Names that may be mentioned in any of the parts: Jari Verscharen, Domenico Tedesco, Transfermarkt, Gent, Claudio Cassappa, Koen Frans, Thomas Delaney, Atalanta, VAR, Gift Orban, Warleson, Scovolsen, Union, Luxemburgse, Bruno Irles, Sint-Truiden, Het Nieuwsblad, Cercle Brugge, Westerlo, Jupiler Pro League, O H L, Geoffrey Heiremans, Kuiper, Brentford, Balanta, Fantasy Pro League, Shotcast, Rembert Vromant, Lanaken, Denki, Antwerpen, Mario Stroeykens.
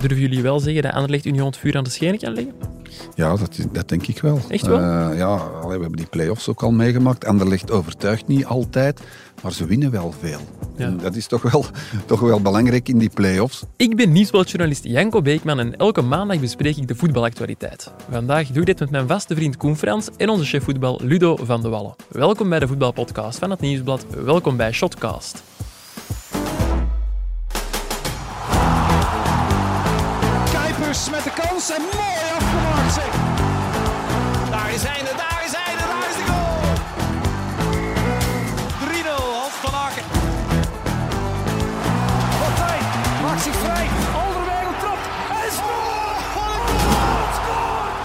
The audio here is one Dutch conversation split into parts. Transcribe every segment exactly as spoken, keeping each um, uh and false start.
Durven jullie wel zeggen dat Anderlecht Union het vuur aan de schenen kan leggen? Ja, dat, dat denk ik wel. Echt wel? Uh, ja, allee, we hebben die play-offs ook al meegemaakt. Anderlecht overtuigt niet altijd, maar ze winnen wel veel. Ja. En dat is toch wel, toch wel belangrijk in die play-offs. Ik ben nieuwsbladjournalist Janko Beekman en elke maandag bespreek ik de voetbalactualiteit. Vandaag doe ik dit met mijn vaste vriend Koen Frans en onze chef voetbal Ludo van de Wallen. Welkom bij de voetbalpodcast van Het Nieuwsblad. Welkom bij Shotcast. Met de kans en mooi afgemaakt, zeg. Daar is hij, daar is hij, daar is de goal. drie nul, Hans van Aken. Partij maakt zich vrij, Alderweireld trapt en scoort! Wat een goal, scoort!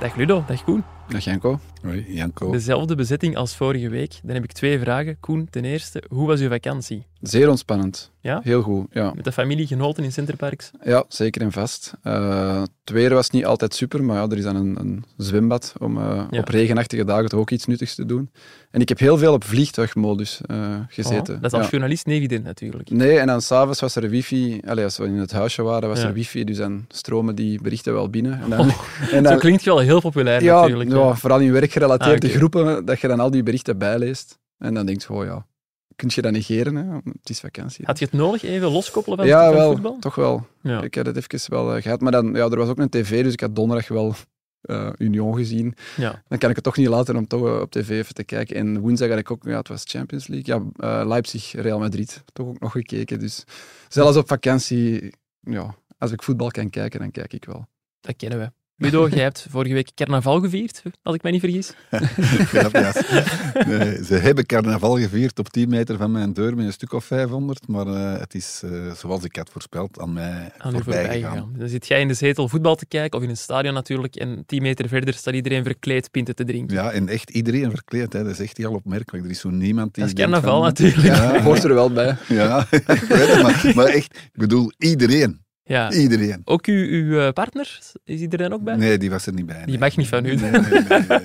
Dag Ludo, dag Koen. Dag Janko. Hoi, Janko. Dezelfde bezetting als vorige week. Dan heb ik twee vragen. Koen, ten eerste, hoe was uw vakantie? Zeer ontspannend. Ja? Heel goed, ja. Met de familie genoten in Center Parks? Ja, zeker en vast. Uh, het weer was niet altijd super, maar ja, er is dan een, een zwembad om uh, ja. op regenachtige dagen toch ook iets nuttigs te doen. En ik heb heel veel op vliegtuigmodus uh, gezeten. Oh, dat is als ja. journalist niet evident natuurlijk. Nee, en dan s'avonds was er wifi. Allee, als we in het huisje waren, was ja. er wifi, dus dan stromen die berichten wel binnen. En dan, oh, en dan, zo klinkt je wel heel populair ja, natuurlijk. Ja, ja, vooral in werkgerelateerde ah, okay. groepen, dat je dan al die berichten bijleest. En dan denk je, oh ja. Kun je dat negeren, hè? Het is vakantie. Had je het nodig even loskoppelen van ja, het wel, voetbal? Ja, toch wel. Ja. Ik had het even wel uh, gehad. Maar dan, ja, er was ook een tv, dus ik had donderdag wel uh, Union gezien. Ja. Dan kan ik het toch niet laten om toch uh, op tv even te kijken. En woensdag had ik ook, ja, het was Champions League. Ja, uh, Leipzig, Real Madrid, toch ook nog gekeken. Dus zelfs op vakantie, ja, als ik voetbal kan kijken, dan kijk ik wel. Dat kennen we. Ludo, jij hebt vorige week carnaval gevierd, als ik mij niet vergis. Nee, ze hebben carnaval gevierd op tien meter van mijn deur met een stuk of vijfhonderd, maar uh, het is, uh, zoals ik had voorspeld, aan mij aan voorbij, voorbij gegaan. gegaan. Dan zit jij in de zetel voetbal te kijken, of in een stadion natuurlijk, en tien meter verder staat iedereen verkleed pinten te drinken. Ja, en echt iedereen verkleed, hè. Dat is echt heel opmerkelijk. Er is zo niemand die... Dat is carnaval van, natuurlijk. Ja, ja. Hoort er wel bij. Ja, ik weet het, maar, maar echt, ik bedoel, iedereen. Ja. Iedereen. Ook uw, uw partner? Is iedereen ook bij? Nee, die was er niet bij. Nee. Die mag niet van u. Nee, nee, nee, nee, nee.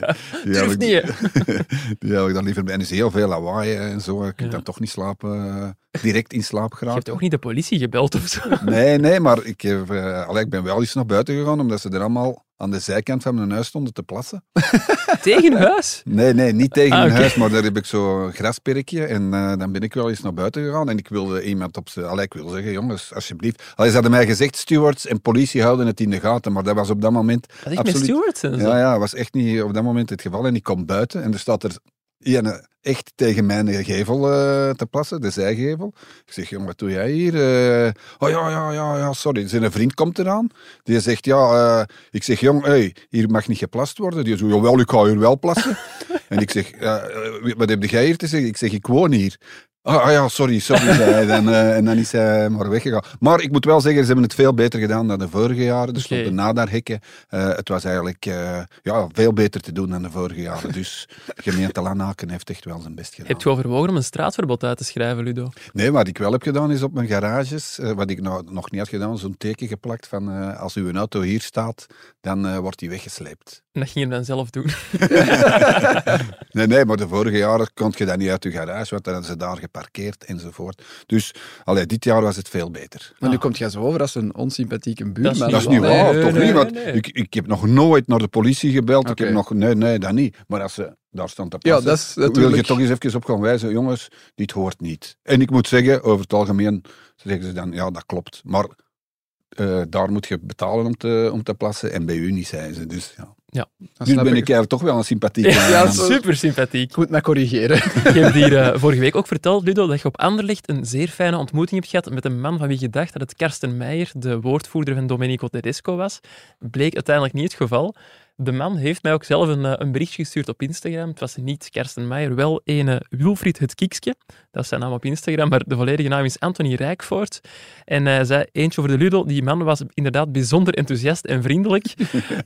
Die durf ik, niet, die hou ik dan liever bij. En dus heel veel lawaai en zo. Ik kan ja. dan toch niet slapen. Direct in slaap geraakt. Je hebt ook niet de politie gebeld of zo? Nee, nee, maar ik, heb, uh, allee, ik ben wel eens naar buiten gegaan, omdat ze er allemaal aan de zijkant van mijn huis stonden te plassen. Tegen huis? Nee, nee, niet tegen ah, okay. mijn huis, maar daar heb ik zo'n grasperkje en uh, dan ben ik wel eens naar buiten gegaan en ik wilde iemand op z'n... Allee, ik wil zeggen, jongens, alsjeblieft. Allee, ze hadden mij gezegd, stewards en politie houden het in de gaten, maar dat was op dat moment... Dat is absoluut... met stewards en zo? Ja, ja, dat was echt niet op dat moment het geval en ik kom buiten en er staat er... Ja, echt tegen mijn gevel uh, te plassen, de zijgevel. Ik zeg, jongen, wat doe jij hier? Uh, oh ja, ja, ja, ja, sorry. Zijn vriend komt eraan. Die zegt, ja, uh, ik zeg, jong, hey, hier mag niet geplast worden. Die zegt, jawel, ik ga hier wel plassen. En ik zeg, uh, wat heb jij hier te zeggen? Ik zeg, ik woon hier. Ah ja, sorry, sorry. Zei. En, uh, en dan is hij maar weggegaan. Maar ik moet wel zeggen, ze hebben het veel beter gedaan dan de vorige jaren. Dus okay. op de nadarhekken, uh, het was eigenlijk uh, ja, veel beter te doen dan de vorige jaren. Dus de gemeente Lanaken heeft echt wel zijn best gedaan. Heb je overwogen om een straatverbod uit te schrijven, Ludo? Nee, wat ik wel heb gedaan is op mijn garages, uh, wat ik nou, nog niet had gedaan, zo'n teken geplakt van uh, als uw auto hier staat, dan uh, wordt die weggesleept. En dat ging je dan zelf doen? nee, nee, maar de vorige jaren kon je dat niet uit je garage, want dan hadden ze daar gepakt. Parkeert enzovoort. Dus allee, dit jaar was het veel beter. Maar ah. nu komt jij zo over als een onsympathieke buurman. Dat is niet waar, nee, nee, toch nee, niet? Want nee, nee. Ik, ik heb nog nooit naar de politie gebeld. Okay. Ik heb nog... Nee, nee, dat niet. Maar als ze daar staan te passen, ja, dat is, natuurlijk... wil je toch eens even op gaan wijzen. Jongens, dit hoort niet. En ik moet zeggen, over het algemeen zeggen ze dan, ja, dat klopt. Maar uh, daar moet je betalen om te, om te plassen. En bij u niet, zijn ze. Dus ja. Ja, nu ben ik eigenlijk toch wel een sympathiek. Ja, super sympathiek. Goed maar corrigeren. Je hebt hier uh, vorige week ook verteld, Ludo, dat je op Anderlecht een zeer fijne ontmoeting hebt gehad met een man van wie je dacht dat het Karsten Meijer, de woordvoerder van Domenico Tedesco, was. Bleek uiteindelijk niet het geval. De man heeft mij ook zelf een, een berichtje gestuurd op Instagram. Het was niet Karsten Meijer, wel een Wilfried het Kiekske. Dat is zijn naam op Instagram, maar de volledige naam is Anthony Rijkvoort. En hij zei, eentje over de Ludo, die man was inderdaad bijzonder enthousiast en vriendelijk.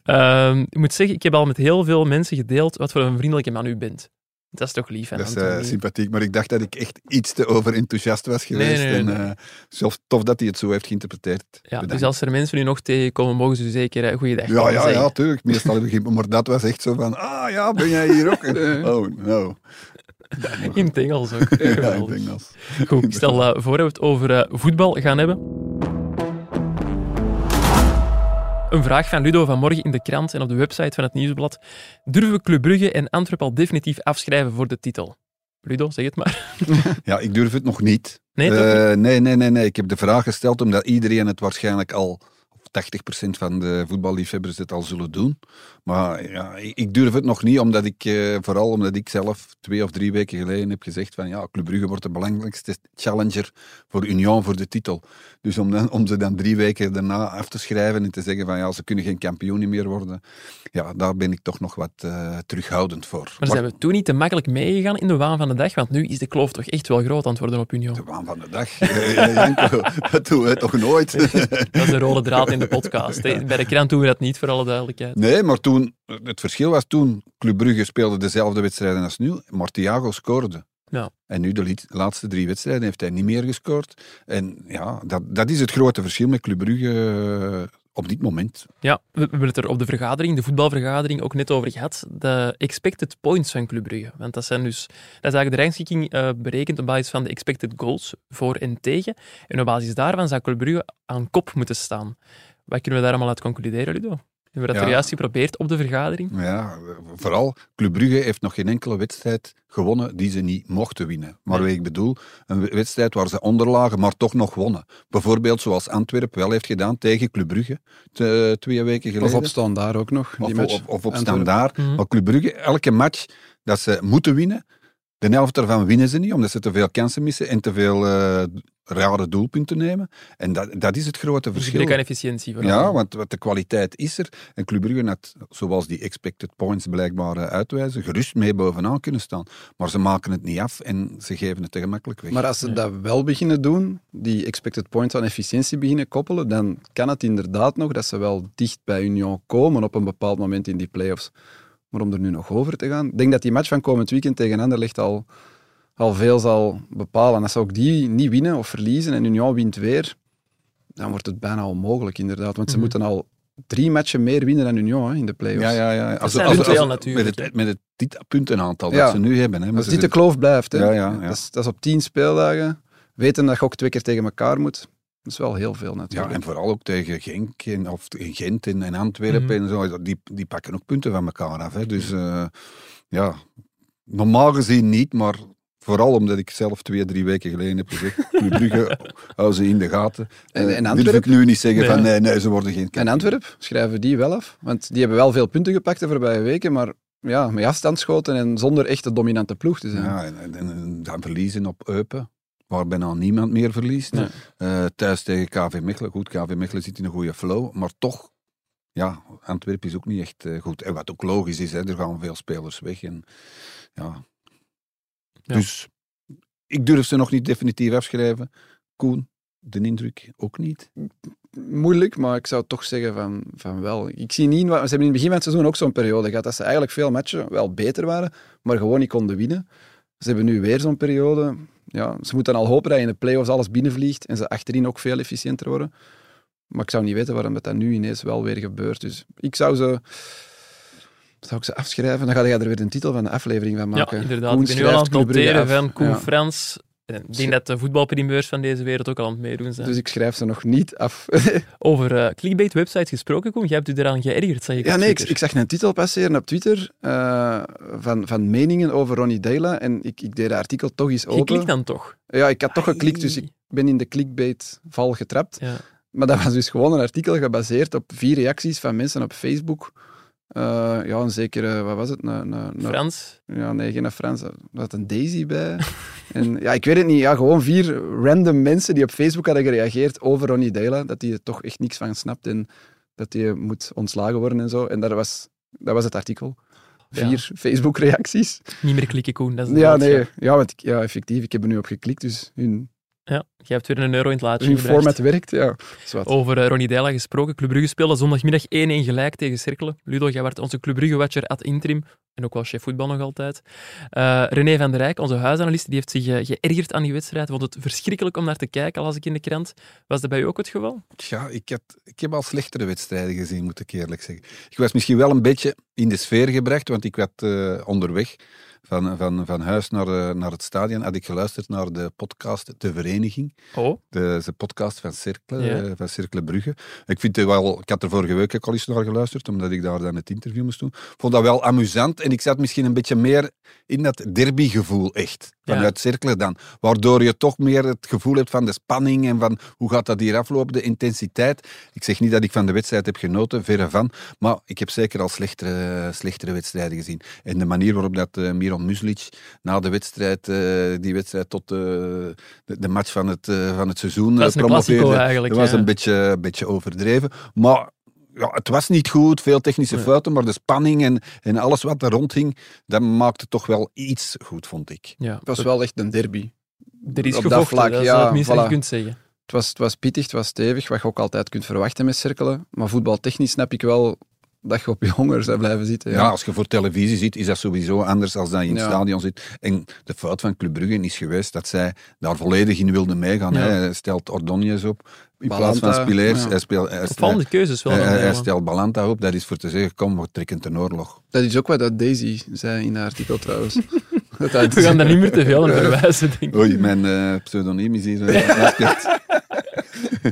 uh, ik moet zeggen, ik heb al met heel veel mensen gedeeld wat voor een vriendelijke man u bent. Dat is toch lief, hè, dat is uh, sympathiek, maar ik dacht dat ik echt iets te overenthousiast was geweest. Nee, nee, nee, en, uh, zelfs tof dat hij het zo heeft geïnterpreteerd. Ja, bedankt. Dus als er mensen nu nog tegenkomen, mogen ze zeker een goede dag ja, ja, ja, tuurlijk. Meestal maar dat was echt zo van, ah ja, ben jij hier ook? Oh, no. In het Engels ook. Ja, in het Engels. Goed, ik stel uh, voor dat we het over uh, voetbal gaan hebben. Een vraag van Ludo vanmorgen in de krant en op de website van het Nieuwsblad. Durven we Club Brugge en Antwerpen al definitief afschrijven voor de titel? Ludo, zeg het maar. Ja, ik durf het nog niet. Nee, toch niet? Uh, nee, nee, nee, nee. Ik heb de vraag gesteld omdat iedereen het waarschijnlijk al... tachtig procent van de voetballiefhebbers het al zullen doen. Maar ja, ik durf het nog niet, omdat ik, eh, vooral omdat ik zelf twee of drie weken geleden heb gezegd van ja, Club Brugge wordt de belangrijkste challenger voor Union voor de titel. Dus om, dan, om ze dan drie weken daarna af te schrijven en te zeggen van ja, ze kunnen geen kampioen meer worden, ja, daar ben ik toch nog wat uh, terughoudend voor. Maar zijn we toen niet te makkelijk meegegaan in de waan van de dag? Want nu is de kloof toch echt wel groot aan het worden op Union. De waan van de dag? Janko, dat doen we toch nooit? Dat is de rode draad in de podcast. Ja. Bij de krant doen we dat niet, voor alle duidelijkheid. Nee, maar toen, het verschil was toen, Club Brugge speelde dezelfde wedstrijden als nu, maar Thiago scoorde. Ja. En nu de laatste drie wedstrijden heeft hij niet meer gescoord. En ja, dat, dat is het grote verschil met Club Brugge op dit moment. Ja, we hebben het er op de vergadering, de voetbalvergadering, ook net over gehad. De expected points van Club Brugge. Want dat zijn dus, dat is eigenlijk de rangschikking uh, berekend op basis van de expected goals voor en tegen. En op basis daarvan zou Club Brugge aan kop moeten staan. Wat kunnen we daar allemaal uit concluderen, Ludo? Hebben we dat ja. er juist geprobeerd op de vergadering? Ja, vooral, Club Brugge heeft nog geen enkele wedstrijd gewonnen die ze niet mochten winnen. Maar nee. wat ik bedoel, een wedstrijd waar ze onderlagen, maar toch nog wonnen. Bijvoorbeeld zoals Antwerpen wel heeft gedaan tegen Club Brugge te, twee weken geleden. Of op Standard ook nog. Die of, match. Of, of op Standard. Mm-hmm. Maar Club Brugge, elke match dat ze moeten winnen, de helft daarvan winnen ze niet, omdat ze te veel kansen missen en te veel... Uh, rare doelpunten nemen. En dat, dat is het grote verschil. Gebrek aan efficiëntie. Vooral. Ja, want, want de kwaliteit is er. En Club Brugge had, zoals die expected points blijkbaar uitwijzen, gerust mee bovenaan kunnen staan. Maar ze maken het niet af en ze geven het te gemakkelijk weg. Maar als ze ja. dat wel beginnen doen, die expected points aan efficiëntie beginnen koppelen, dan kan het inderdaad nog dat ze wel dicht bij Union komen op een bepaald moment in die play-offs. Maar om er nu nog over te gaan... Ik denk dat die match van komend weekend tegen Anderlecht al... al veel zal bepalen. Als ze ook die niet winnen of verliezen en Union wint weer, dan wordt het bijna onmogelijk inderdaad. Want ze mm-hmm. moeten al drie matchen meer winnen dan Union hè, in de play-offs. Ja, ja, ja. Als, als, als, als, natuurlijk. Met het, met het puntenaantal ja. dat ze nu hebben. Hè, als dit de kloof blijft. Hè. Ja, ja, ja. Dat, is, dat is op tien speeldagen. Weten dat je ook twee keer tegen elkaar moet. Dat is wel heel veel natuurlijk. Ja, en vooral ook tegen Genk en, of Gent en, en Antwerpen. Mm-hmm. en zo, die, die pakken ook punten van elkaar af. Hè. Dus uh, ja, normaal gezien niet, maar... Vooral omdat ik zelf twee, drie weken geleden heb gezegd, Club Brugge, hou ze in de gaten. En, en Antwerp? Durf ik nu niet zeggen nee. van nee, nee, ze worden geen kampioen. En Antwerp, schrijven die wel af? Want die hebben wel veel punten gepakt de voorbije weken, maar ja, met afstandsschoten en zonder echt de dominante ploeg te zijn. Ja, en, en, en dan verliezen op Eupen, waar bijna niemand meer verliest. Nee. Uh, thuis tegen K V Mechelen. Goed, K V Mechelen zit in een goede flow, maar toch... Ja, Antwerp is ook niet echt uh, goed. En wat ook logisch is, hè, er gaan veel spelers weg en ja... Ja. Dus ik durf ze nog niet definitief afschrijven. Koen, de indruk ook niet. Moeilijk, maar ik zou toch zeggen van, van wel. Ik zie niet, ze hebben in het begin van het seizoen ook zo'n periode gehad dat ze eigenlijk veel matchen wel beter waren, maar gewoon niet konden winnen. Ze hebben nu weer zo'n periode. Ja, ze moeten al hopen dat in de play-offs alles binnenvliegt en ze achterin ook veel efficiënter worden. Maar ik zou niet weten waarom dat nu ineens wel weer gebeurt. Dus ik zou ze... Zou ik ze afschrijven? Dan ga je er weer een titel van de aflevering van maken. Ja, inderdaad. Koen, ik ben nu al aan het noteren van Koen ja. Frans. Ik denk dat de voetbalprimeurs van deze wereld ook al aan het meedoen zijn. Dus ik schrijf ze nog niet af. Over uh, clickbait-websites gesproken, Koen. Jij hebt u eraan geërgerd, zag ik. Ja, nee, ik, ik zag een titel passeren op Twitter uh, van, van meningen over Ronny Deila. En ik, ik deed dat artikel toch eens open. Je klikt dan toch? Ja, ik had toch Ai. geklikt, dus ik ben in de clickbait-val getrapt. Ja. Maar dat was dus gewoon een artikel gebaseerd op vier reacties van mensen op Facebook... Uh, ja, een zekere, wat was het? Ne, ne, ne, Frans? Ja, nee, geen Frans. Er zat een Daisy bij. en, ja, ik weet het niet. Ja, gewoon vier random mensen die op Facebook hadden gereageerd over Ronny Deila. Dat hij er toch echt niks van snapt en dat hij moet ontslagen worden en zo. En dat was, dat was het artikel. Vier ja. Facebook-reacties. Niet meer klikken, Koen. Dat is ja, nee. ja, want ik, ja, effectief. Ik heb er nu op geklikt, dus... Hun, Ja, je hebt weer een euro in het laatje. Uw format werkt, ja. Zwart. Over uh, Ronny Deila gesproken. Club Brugge speelde zondagmiddag één-één gelijk tegen Cercle. Ludo, jij werd onze Club Brugge-watcher ad interim. En ook wel chef voetbal nog altijd. Uh, René van der Rijk, onze huisanalist, die heeft zich uh, geërgerd aan die wedstrijd. Vond het verschrikkelijk om naar te kijken, al las ik in de krant. Was dat bij u ook het geval? Ja, ik, had, ik heb al slechtere wedstrijden gezien, moet ik eerlijk zeggen. Ik was misschien wel een beetje in de sfeer gebracht, want ik werd uh, onderweg van, van, van huis naar, naar het stadion, had ik geluisterd naar de podcast De Vereniging. Oh. De, de podcast van Cercle, yeah. van Cercle Brugge. Ik vind het wel, ik had er vorige week ook al eens naar geluisterd, omdat ik daar dan het interview moest doen. Ik vond dat wel amusant en ik zat misschien een beetje meer in dat derbygevoel echt. Vanuit ja. Cercle dan. Waardoor je toch meer het gevoel hebt van de spanning en van hoe gaat dat hier aflopen, de intensiteit. Ik zeg niet dat ik van de wedstrijd heb genoten, verre van. Maar ik heb zeker al slechtere, slechtere wedstrijden gezien. En de manier waarop dat uh, Miran Muslic na de wedstrijd, uh, die wedstrijd tot uh, de, de match van het, uh, van het seizoen dat uh, promoveerde, dat was ja. een beetje, beetje overdreven. Maar... ja, het was niet goed, veel technische fouten, maar de spanning en, en alles wat er rondging, dat maakte toch wel iets goed, vond ik. Ja, het was dat... wel echt een derby. Er is op gevochten, dat, vlak, dat ja, zou het minst voilà. je kunt zeggen. Het was, het was pittig, het was stevig, wat je ook altijd kunt verwachten met cirkelen. Maar voetbaltechnisch snap ik wel dat je op je honger zou blijven zitten. Ja. ja, als je voor televisie zit, is dat sowieso anders dan dat je in het ja. stadion zit. En de fout van Club Brugge is geweest dat zij daar volledig in wilden meegaan. Ja. Hij stelt Ordóñez op in Balanta, plaats van Spileers. Ja. Hij speelt, hij stelt, keuzes wel. Hij, hij, hij stelt Balanta op, dat is voor te zeggen, kom, we trekken ten oorlog. Dat is ook wat Daisy zei in haar artikel trouwens. dat dat we gaan daar niet meer te veel aan verwijzen, denk ik. Oei, mijn uh, pseudoniem is hier. Uh,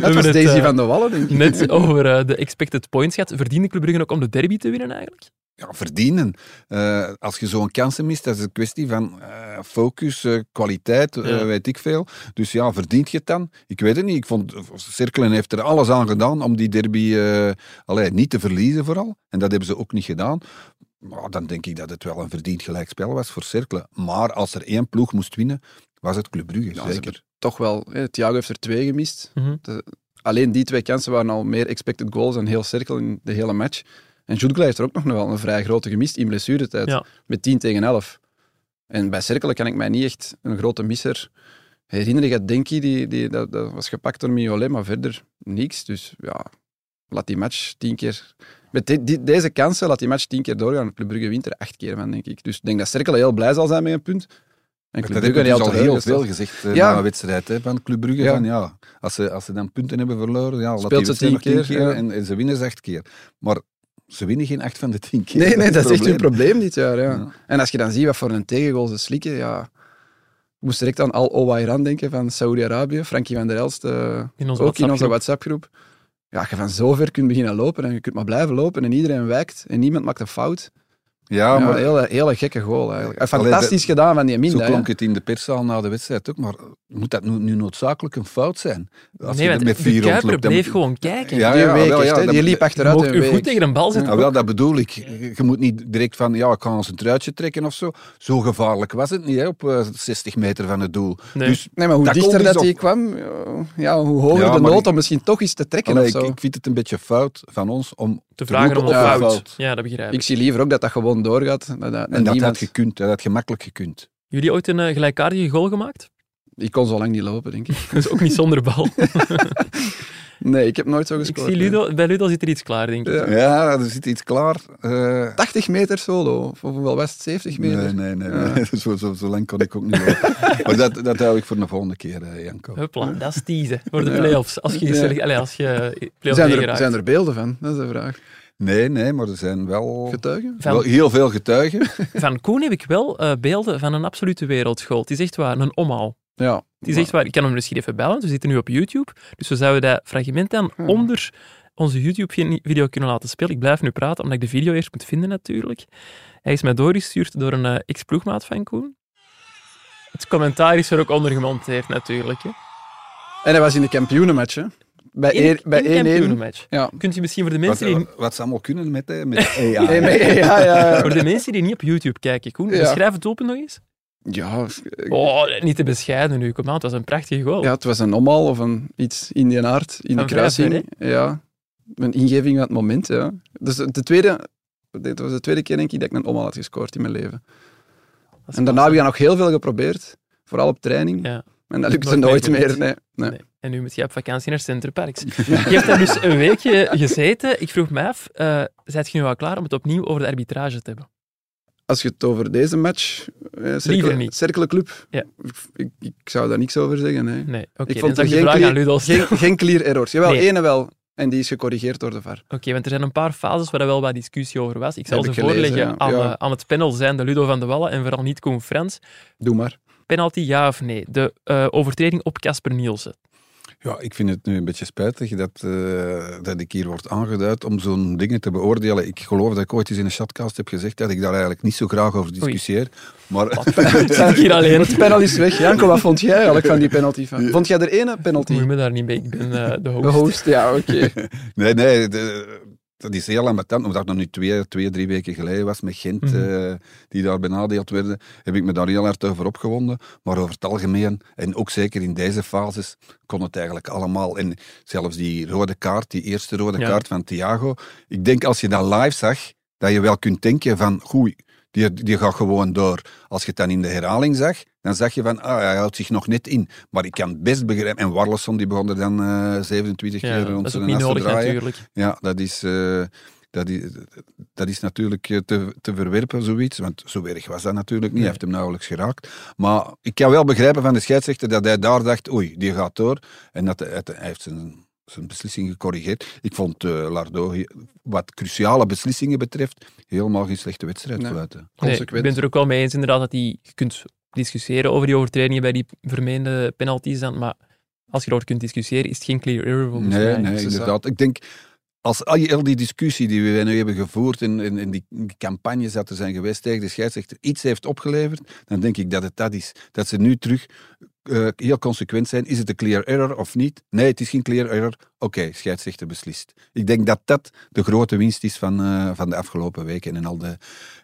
Dat was Daisy uh, van de Wallen, denk ik. Net over uh, de expected points gaat. Verdiende Club Brugge ook om de derby te winnen, eigenlijk? Ja, verdienen. Uh, als je zo'n kansen mist, dat is een kwestie van uh, focus, uh, kwaliteit, ja. uh, weet ik veel. Dus ja, verdient je het dan? Ik weet het niet. Ik vond, uh, Cercle heeft er alles aan gedaan om die derby uh, allee, niet te verliezen, vooral. En dat hebben ze ook niet gedaan. Maar dan denk ik dat het wel een verdiend gelijkspel was voor Cercle. Maar als er één ploeg moest winnen, was het Club Brugge, ja, zeker. Toch wel. Hè. Thiago heeft er twee gemist. Mm-hmm. De, alleen die twee kansen waren al meer expected goals en heel Cercle in de hele match. En Jutgla heeft er ook nog wel een vrij grote gemist in blessuretijd. Ja. Met tien tegen elf. En bij Cercle kan ik mij niet echt een grote misser herinneren. Ik had Denki, die, die, dat, dat was gepakt door Mignolet, maar verder niks. Dus ja, laat die match tien keer... Met de, die, deze kansen laat die match tien keer doorgaan. Club Brugge wint er acht keer van, denk ik. Dus ik denk dat Cercle heel blij zal zijn met een punt. En Club dat Brugge hebben dus al heel veel gezegd uh, ja. na de wedstrijd hè, van Club Brugge. Ja. Van, ja, als, ze, als ze dan punten hebben verloren, ja, speelt ze tien keer, keer ja. en, en ze winnen ze acht keer. Maar ze winnen geen acht van de tien keer. Nee, nee dat, dat is echt hun probleem dit jaar. Ja. Ja. En als je dan ziet wat voor een tegengoal ze slikken, ja... Ik moest direct aan Al Owairan denken van Saudi-Arabië. Frankie van der Elst, uh, in ook in onze WhatsApp-groep. Ja, je van zover kunt beginnen lopen en je kunt maar blijven lopen en iedereen wijkt en niemand maakt een fout. Ja, maar... ja, een hele, hele gekke goal eigenlijk. Fantastisch Allee, de... gedaan van die Minda. Zo klonk ja. het in de perszaal na de wedstrijd ook, maar moet dat nu, nu noodzakelijk een fout zijn? Als nee, want de Kuiper bleef dan... gewoon kijken. Ja, ja, die, ja, wel, ja, echt, ja, die liep achteruit mocht u week. goed tegen een bal zetten. Ja, wel, dat bedoel ik. Je moet niet direct van, ja, ik ga ons een truitje trekken of zo. Zo gevaarlijk was het niet, hè, op uh, zestig meter van het doel. Nee, dus, nee maar hoe dat dichter dat hij op... kwam, ja, hoe hoger ja, de nood ik... om misschien toch iets te trekken Allee, of zo. Ik, ik vind het een beetje fout van ons om te vragen om fout. Ja, dat begrijp ik. Ik zie liever ook dat dat gewoon doorgaat. Dat, dat, en dat niemand... had gekund, dat had gemakkelijk gekund. Jullie ooit een uh, gelijkaardige goal gemaakt? Ik kon zo lang niet lopen, denk ik. Dus ook niet zonder bal. Nee, ik heb nooit zo gescoord. Ik zie Ludo, nee. Bij Ludo zit er iets klaar, denk ik. Ja, ja er zit iets klaar. Uh... tachtig meter solo, of wel best zeventig meter. Nee, nee, nee. Ja. zo, zo, zo lang kon ik ook niet lopen. Maar dat, dat hou ik voor de volgende keer, eh, Janko. Hupla, dat is teasen. Voor de play-offs. Als je, ja. allez, als je play-offs zijn, er, zijn er beelden van? Dat is de vraag. Nee, nee, maar er zijn wel, getuigen? Van, wel heel veel getuigen. Van Koen heb ik wel uh, beelden van een absolute wereldschool. Het is echt waar, een omhaal. Ja, het is maar... echt waar. Ik kan hem misschien even bellen, we zitten nu op YouTube. Dus we zouden dat fragment dan ja. onder onze YouTube-video kunnen laten spelen. Ik blijf nu praten, omdat ik de video eerst moet vinden natuurlijk. Hij is mij doorgestuurd door een uh, ex-ploegmaat van Koen. Het commentaar is er ook onder gemonteerd natuurlijk. Hè. En hij was in de kampioenenmatch, hè? Bij één kampioenenmatch. Ja. Kunt je misschien voor de mensen wat, die... Wat ze allemaal kunnen met, hè, met A I. Hey, met A I ja, ja. Voor de mensen die niet op YouTube kijken, Koen, ja. beschrijf het open nog eens. Ja. Oh, niet te bescheiden nu. Kom aan, het was een prachtige goal. Ja, het was een omhaal of een, iets in die aard, in van de kruising. Ja. Een ingeving aan het moment, ja. Dus de tweede... Dit was de tweede keer, denk ik, dat ik een omhaal had gescoord in mijn leven. En daarna heb ik nog heel veel geprobeerd. Vooral op training. Ja. En dat lukte nooit, nooit meer, nee. nee. nee. En nu moet je op vakantie naar Center Parks. Je hebt daar dus een weekje gezeten. Ik vroeg mij af, uh, zijt je nu al klaar om het opnieuw over de arbitrage te hebben? Als je het over deze match... Eh, Cercle, Cercle Club. Ja. Ik, ik zou daar niks over zeggen, nee. nee okay, ik vond er geen, clear, geen, geen clear errors. Jawel, nee. ene wel. En die is gecorrigeerd door de V A R. Oké, okay, want er zijn een paar fases waar er wel wat discussie over was. Ik zal Heb ze ik voorleggen gelezen, ja. aan, ja. aan het panel zijn de Ludo van de Wallen en vooral niet Koen Frans. Doe maar. Penalty, ja of nee? De uh, overtreding op Kasper Nielsen. Ja, ik vind het nu een beetje spijtig dat, uh, dat ik hier word aangeduid om zo'n dingen te beoordelen. Ik geloof dat ik ooit eens in een chatcast heb gezegd dat ik daar eigenlijk niet zo graag over discussieer. Maar... Het staat hier alleen. Het panel is weg. Janko, wat vond jij eigenlijk van die penalty? Van? Vond jij er ene penalty? Moet je me daar niet bij. Ik ben uh, de host. De host, ja, oké. Okay. nee, nee, de, dat is heel ambetant. Omdat het nog nu twee, twee, drie weken geleden was met Gent, mm-hmm. uh, die daar benadeeld werden, heb ik me daar heel hard over opgewonden. Maar over het algemeen, en ook zeker in deze fases, kon het eigenlijk allemaal. En zelfs die rode kaart, die eerste rode ja. kaart van Thiago. Ik denk, als je dat live zag, dat je wel kunt denken van, goei, die, die gaat gewoon door. Als je het dan in de herhaling zag, dan zag je van, ah, hij houdt zich nog net in. Maar ik kan best begrijpen. En Warleson, die begon er dan uh, zevenentwintig ja, keer rond zijn naast te draaien. Natuurlijk. Ja, dat is, uh, dat is, dat is natuurlijk te, te verwerpen, zoiets. Want zo erg was dat natuurlijk niet. Hij heeft hem nauwelijks geraakt. Maar ik kan wel begrijpen van de scheidsrechter dat hij daar dacht, oei, die gaat door. En dat hij, hij heeft zijn... zijn beslissing gecorrigeerd. Ik vond uh, Lardo, wat cruciale beslissingen betreft, helemaal geen slechte wedstrijd fluiten. Nee. Nee, ik ben het er ook wel mee eens inderdaad dat die, je kunt discussiëren over die overtredingen bij die vermeende penalties, maar als je erover kunt discussiëren, is het geen clear error volgens mij. Nee, nee, inderdaad. Ik denk, als al die discussie die we nu hebben gevoerd en, en, en die campagnes dat er zijn geweest tegen de scheidsrechter iets heeft opgeleverd, dan denk ik dat het dat is. Dat ze nu terug... Uh, heel consequent zijn, is het een clear error of niet? Nee, het is geen clear error. Oké, okay, scheidsrechter beslist. Ik denk dat dat de grote winst is van, uh, van de afgelopen weken en al de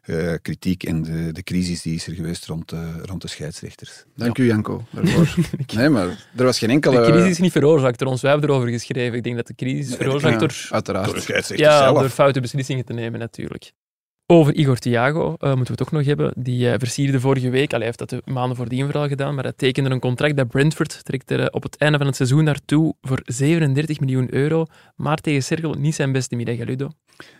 uh, kritiek en de, de crisis die is er geweest rond, uh, rond de scheidsrechters. Dank ja. u, Janko, daarvoor. Nee, maar er was geen enkele... De crisis is niet veroorzaakt door ons, wij hebben erover geschreven. Ik denk dat de crisis is veroorzaakt door... Ja, uiteraard. Door de scheidsrechter ja, zelf. Door foute beslissingen te nemen, natuurlijk. Over Igor Thiago uh, moeten we het ook nog hebben. Die uh, versierde vorige week, allee, hij heeft dat de maanden voordien vooral gedaan, maar hij tekende een contract bij Brentford, trekt er uh, op het einde van het seizoen naartoe voor zevenendertig miljoen euro, maar tegen Cercle niet zijn beste middag, Ludo.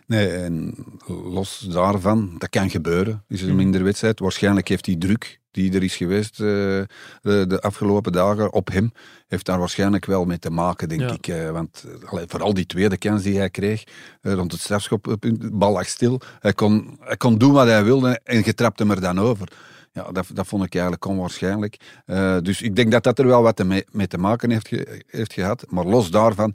Nee, en los daarvan, dat kan gebeuren, is een minder wedstrijd. Waarschijnlijk heeft die druk die er is geweest uh, de, de afgelopen dagen op hem, heeft daar waarschijnlijk wel mee te maken, denk ja. ik. Uh, want allee, vooral die tweede kans die hij kreeg, uh, rond het strafschoppunt, de bal lag stil. Hij kon, hij kon doen wat hij wilde en getrapte hem er dan over. Ja, dat, dat vond ik eigenlijk onwaarschijnlijk. Uh, dus ik denk dat dat er wel wat mee, mee te maken heeft, ge, heeft gehad. Maar los daarvan,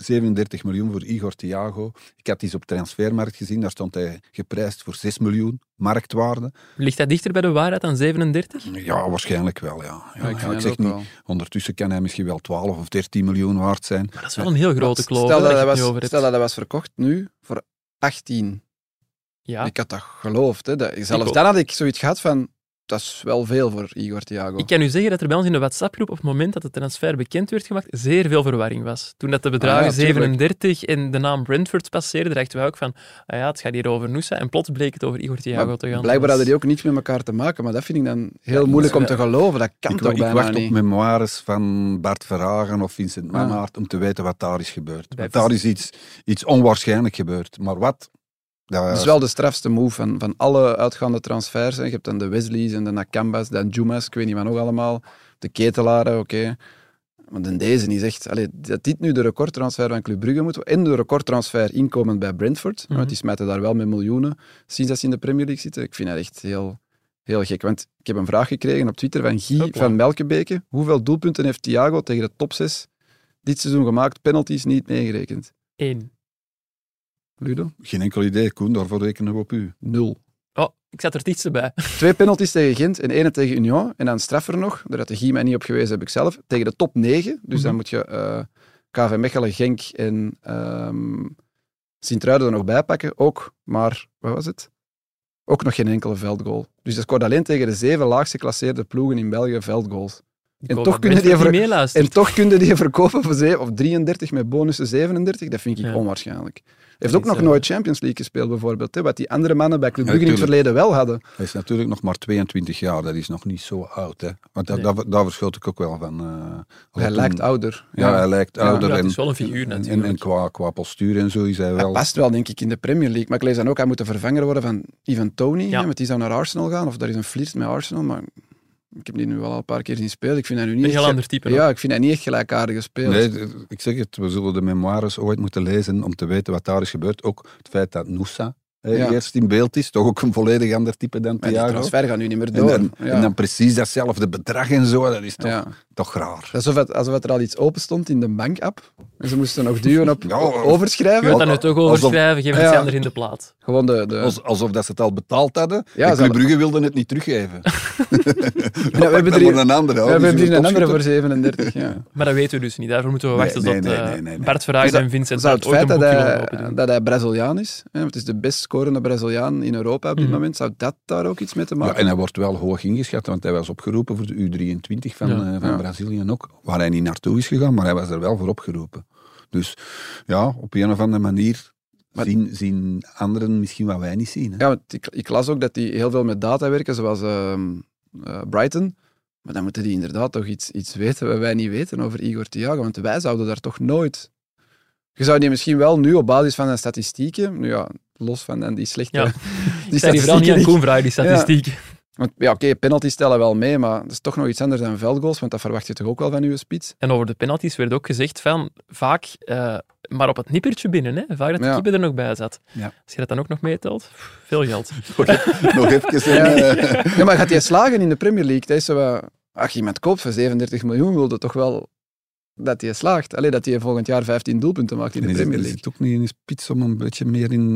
zevenendertig miljoen voor Igor Thiago. Ik had iets op transfermarkt gezien, daar stond hij geprijsd voor zes miljoen marktwaarde. Ligt dat dichter bij de waarheid dan zevenendertig? Ja, waarschijnlijk wel, ja. ja, ja ik ja, ik zeg niet, wel. Ondertussen kan hij misschien wel twaalf of dertien miljoen waard zijn. Maar dat is wel een heel grote kloof. Stel, stel dat hij was verkocht nu voor achttien. Ja. Ik had dat geloofd. Hè. Dat, zelfs dan had ik zoiets gehad van... Dat is wel veel voor Igor Thiago. Ik kan u zeggen dat er bij ons in de WhatsApp-groep op het moment dat de transfer bekend werd gemaakt, zeer veel verwarring was. Toen dat de bedragen ah, ja, zevenendertig en de naam Brentford passeerde, dachten wij ook van... Ah ja, het gaat hier over Noosa. En plots bleek het over Igor Thiago maar te gaan. Blijkbaar hadden die ook niets met elkaar te maken, maar dat vind ik dan heel ja, moeilijk om te geloven. Dat kan ik, toch ik bijna wacht niet. Op memoires van Bart Verhagen of Vincent Manhart ah. om te weten wat daar is gebeurd. Want daar is iets, iets onwaarschijnlijk gebeurd. Maar wat... Dat is dus wel de strafste move van, van alle uitgaande transfers. Je hebt dan de Wesley's en de Nakambas, de Jumas, ik weet niet wat nog allemaal. De Ketelaren, oké. Okay. Maar dan deze is echt... Allee, dat dit nu de recordtransfer van Club Brugge moet en de recordtransfer inkomen bij Brentford. Mm-hmm. Want die smijten daar wel met miljoenen sinds dat ze in de Premier League zitten. Ik vind dat echt heel, heel gek. Want ik heb een vraag gekregen op Twitter van Guy Hopla. van Melkebeke. Hoeveel doelpunten heeft Thiago tegen de top zes dit seizoen gemaakt? Penalties niet meegerekend. Eén. Ludo? Geen enkel idee, Koen, daarvoor rekenen we op u. Nul. Oh, ik zat er iets bij. Twee penalties tegen Gent en één tegen Union. En dan straffer nog, daar had de Guy mij niet op gewezen, heb ik zelf, tegen de top negen. Dus mm-hmm. dan moet je uh, K V Mechelen, Genk en um, Sint-Truiden er nog bij pakken. Ook, maar, wat was het? Ook nog geen enkele veldgoal. Dus dat scoort alleen tegen de zeven laagste klasseerde ploegen in België veldgoals. En toch, kunnen die ver- en toch kunnen die verkopen voor zeven, of drieëndertig met bonussen zevenendertig, dat vind ik ja. onwaarschijnlijk. Hij heeft ook nog nooit Champions League gespeeld, bijvoorbeeld. Hè, wat die andere mannen bij Club Brugge ja, in het verleden wel hadden. Hij is natuurlijk nog maar tweeëntwintig jaar, dat is nog niet zo oud. Hè. Want da- nee. da- daar verschilt ik ook wel van. Uh, hij lijkt ouder. Ja, ja, hij lijkt ja. ouder. Ja, het is wel een figuur natuurlijk. En, en, en qua, qua postuur en zo is hij wel... Hij past wel, denk ik, in de Premier League. Maar ik lees dan ook, hij moet de vervanger worden van Ivan Toney, ja. hè, want die zou naar Arsenal gaan. Of daar is een flirt met Arsenal, maar... Ik heb die nu wel al een paar keer zien spelen. Ik vind dat nu niet een heel ander type. Ja, ik vind dat niet echt gelijkaardig gespeeld. Nee, ik zeg het, we zullen de memoires ooit moeten lezen om te weten wat daar is gebeurd. Ook het feit dat Nusa eh, ja. eerst in beeld is, toch ook een volledig ander type dan Thiago. Maar die transfer gaat nu niet meer door. En dan, ja. en dan precies datzelfde bedrag en zo, dat is toch, ja. toch raar. Alsof, het, alsof er al iets open stond in de bankapp. En ze moesten nog duwen op ja, overschrijven. Je wilt dat nu toch overschrijven, geef het ja. ander in de plaats. Gewoon de, de... Alsof dat ze het al betaald hadden. Ja, en Club Brugge wilde het niet teruggeven. ja, we hebben er een andere, we hebben er een andere voor zevenendertig. Ja. Maar dat weten we dus niet. Daarvoor moeten we wachten nee, nee, tot nee, nee, nee, nee. Bart Verhagen en Vincent zou het feit dat hij, dat hij Braziliaan is, hè, want het is de best scorende Braziliaan in Europa op dit mm. moment, zou dat daar ook iets mee te maken? Ja, en hij wordt wel hoog ingeschat, want hij was opgeroepen voor de U drieëntwintig van, ja. uh, van ja. Brazilië ook, waar hij niet naartoe is gegaan, maar hij was er wel voor opgeroepen. Dus ja, op een of andere manier maar, zien, zien anderen misschien wat wij niet zien. Hè? Ja, want ik, ik las ook dat die heel veel met data werken, zoals uh, uh, Brighton. Maar dan moeten die inderdaad toch iets, iets weten wat wij niet weten over Igor Thiago, want wij zouden daar toch nooit... Je zou die misschien wel nu op basis van zijn statistieken, nu ja, los van en die slechte... Ja. Die zijn vooral niet aan Koen vragen, die statistieken. Ja. Want, ja, oké, okay, penalties tellen wel mee, maar dat is toch nog iets anders dan veldgoals, want dat verwacht je toch ook wel van uw spits. En over de penalties werd ook gezegd van, vaak uh, maar op het nippertje binnen, hè? Vaak dat de ja. keeper er nog bij zat. Ja. Als je dat dan ook nog meetelt, veel geld. Nog even. Ja. Ja, maar gaat hij slagen in de Premier League? Dat is zo wat, ach, iemand koopt voor zevenendertig miljoen, wilde toch wel dat hij slaagt. Alleen dat hij volgend jaar vijftien doelpunten maakt in de, de Premier League. Is het ook niet in de spits om een beetje meer in,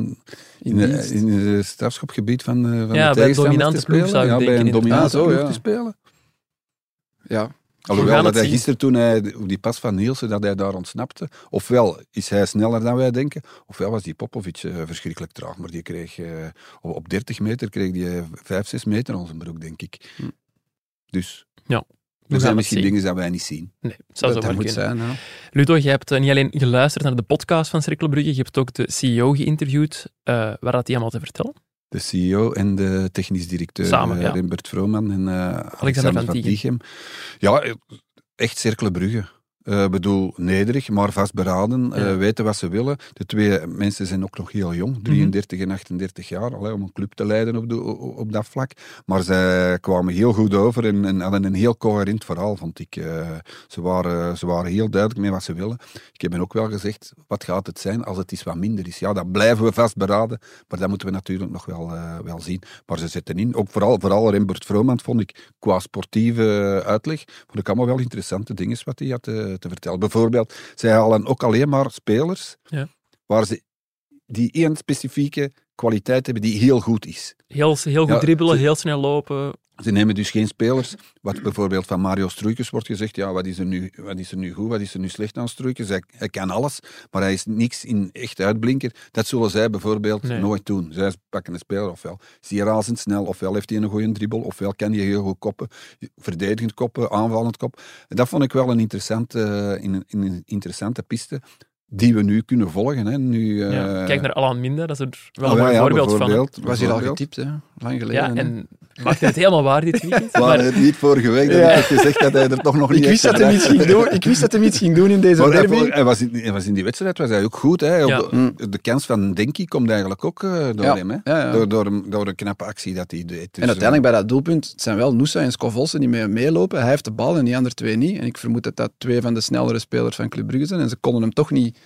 in, in, de, in het strafschopgebied van, van ja, de tegenstander te spelen? Ja, bij een dominante ploeg zou ik denken. Ja, bij een dominante ploeg te spelen. Ja. Alhoewel, dat hij gisteren toen hij die pas van Nielsen, dat hij daar ontsnapte. Ofwel is hij sneller dan wij denken, ofwel was die Popovic uh, verschrikkelijk traag. Maar die kreeg uh, op dertig meter kreeg die uh, vijf, zes meter aan zijn broek, denk ik. Hm. Dus... ja. We er zijn misschien dingen die wij niet zien. Nee, het zou dat zo dat moet zijn. Ja. Ludo, je hebt niet alleen geluisterd naar de podcast van Cercle Brugge, je hebt ook de C E O geïnterviewd. Uh, waar had hij allemaal te vertellen? De C E O en de technisch directeur, samen, ja. Rembert Vromant en uh, Alexander, Alexander van Tichem. Ja, echt Cercle Brugge. Ik uh, bedoel, nederig, maar vastberaden, ja. uh, weten wat ze willen. De twee mensen zijn ook nog heel jong, drieëndertig mm-hmm. en achtendertig jaar, allee, om een club te leiden op, de, op dat vlak. Maar zij kwamen heel goed over en, en hadden een heel coherent verhaal, vond ik. Uh, ze, waren, ze waren heel duidelijk mee wat ze willen. Ik heb hen ook wel gezegd, wat gaat het zijn als het iets wat minder is? Ja, dat blijven we vastberaden, maar dat moeten we natuurlijk nog wel, uh, wel zien. Maar ze zetten in, ook vooral, vooral Rembert Vromant, vond ik, qua sportieve uitleg, vond ik allemaal wel interessante dingen wat hij had uh, te vertellen. Bijvoorbeeld, zij halen ook alleen maar spelers ja. waar ze die één specifieke kwaliteit hebben die heel goed is. Heel, heel goed ja, dribbelen, ze, heel snel lopen. Ze nemen dus geen spelers, wat bijvoorbeeld van Mario Stroeykens wordt gezegd, ja, wat is er nu, wat is er nu goed, wat is er nu slecht aan Stroeykens? Hij, hij kan alles, maar hij is niks in echt uitblinker. Dat zullen zij bijvoorbeeld nee. nooit doen. Zij pakken een speler, ofwel is hij razendsnel, ofwel heeft hij een goede dribbel, ofwel kan hij heel goed koppen, verdedigend koppen, aanvallend koppen. Dat vond ik wel een interessante, in, in een interessante piste. Die we nu kunnen volgen. Hè. Nu, ja, kijk naar Alan Minda, dat is er wel oh, een mooi ja, voorbeeld, voorbeeld van. Was hier al getypt, hè? Lang geleden. Ja, en maakt het helemaal waar dit weekend? We maar... het niet vorige week, dat ja. ik gezegd dat hij er toch nog niet ik wist dat hij iets ging doen. Ik wist dat hij iets ging doen in deze maar derby. Hij, hij, was in, hij was in die wedstrijd was hij ook goed. Hè. Ja. De, de kans van Denki komt eigenlijk ook uh, door ja. hem. Hè. Ja, ja. Door, door, door een knappe actie dat hij deed. Dus en uiteindelijk bij dat doelpunt, het zijn wel Nusa en Scovolsen die met hem meelopen. Hij heeft de bal en die andere twee niet. En ik vermoed dat dat twee van de snellere spelers van Club Brugge zijn. En ze konden hem toch niet...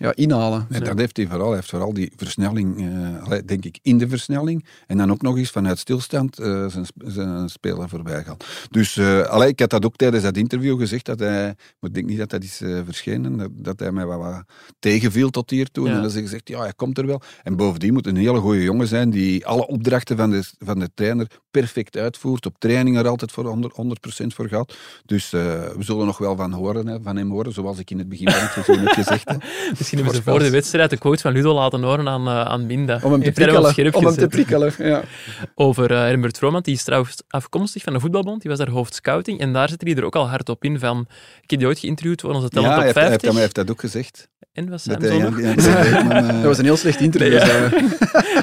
Ja, inhalen. Nee, dat heeft hij vooral. Hij heeft vooral die versnelling, uh, denk ik, in de versnelling. En dan ook nog eens vanuit stilstand uh, zijn, zijn speler voorbij gaan. Dus uh, allee, ik had dat ook tijdens dat interview gezegd, dat hij, maar ik denk niet dat dat is uh, verschenen, dat, dat hij mij wat, wat tegenviel tot hiertoe. Ja. En dan is hij gezegd, ja, hij komt er wel. En bovendien moet een hele goede jongen zijn die alle opdrachten van de, van de trainer perfect uitvoert. Op training er altijd voor honderd procent voor gaat. Dus uh, we zullen nog wel van, horen, hè, van hem horen, zoals ik in het begin van het seizoen heb gezegd. Hè. Misschien hebben ze voor de wedstrijd de quote van Ludo laten horen aan, uh, aan Minda. Om hem te prikkelen. Om hem te prikkelen ja. Over uh, Rembert Vromant, die is trouwens afkomstig van de voetbalbond. Die was daar hoofdscouting. En daar zit hij er ook al hard op in van... Ik heb die ooit geïnterviewd voor onze Talent ja, op vijftig. Ja, hij, hij heeft dat ook gezegd. En was dat, hij, ja, ja, dat was een heel slecht interview. Nee, ja.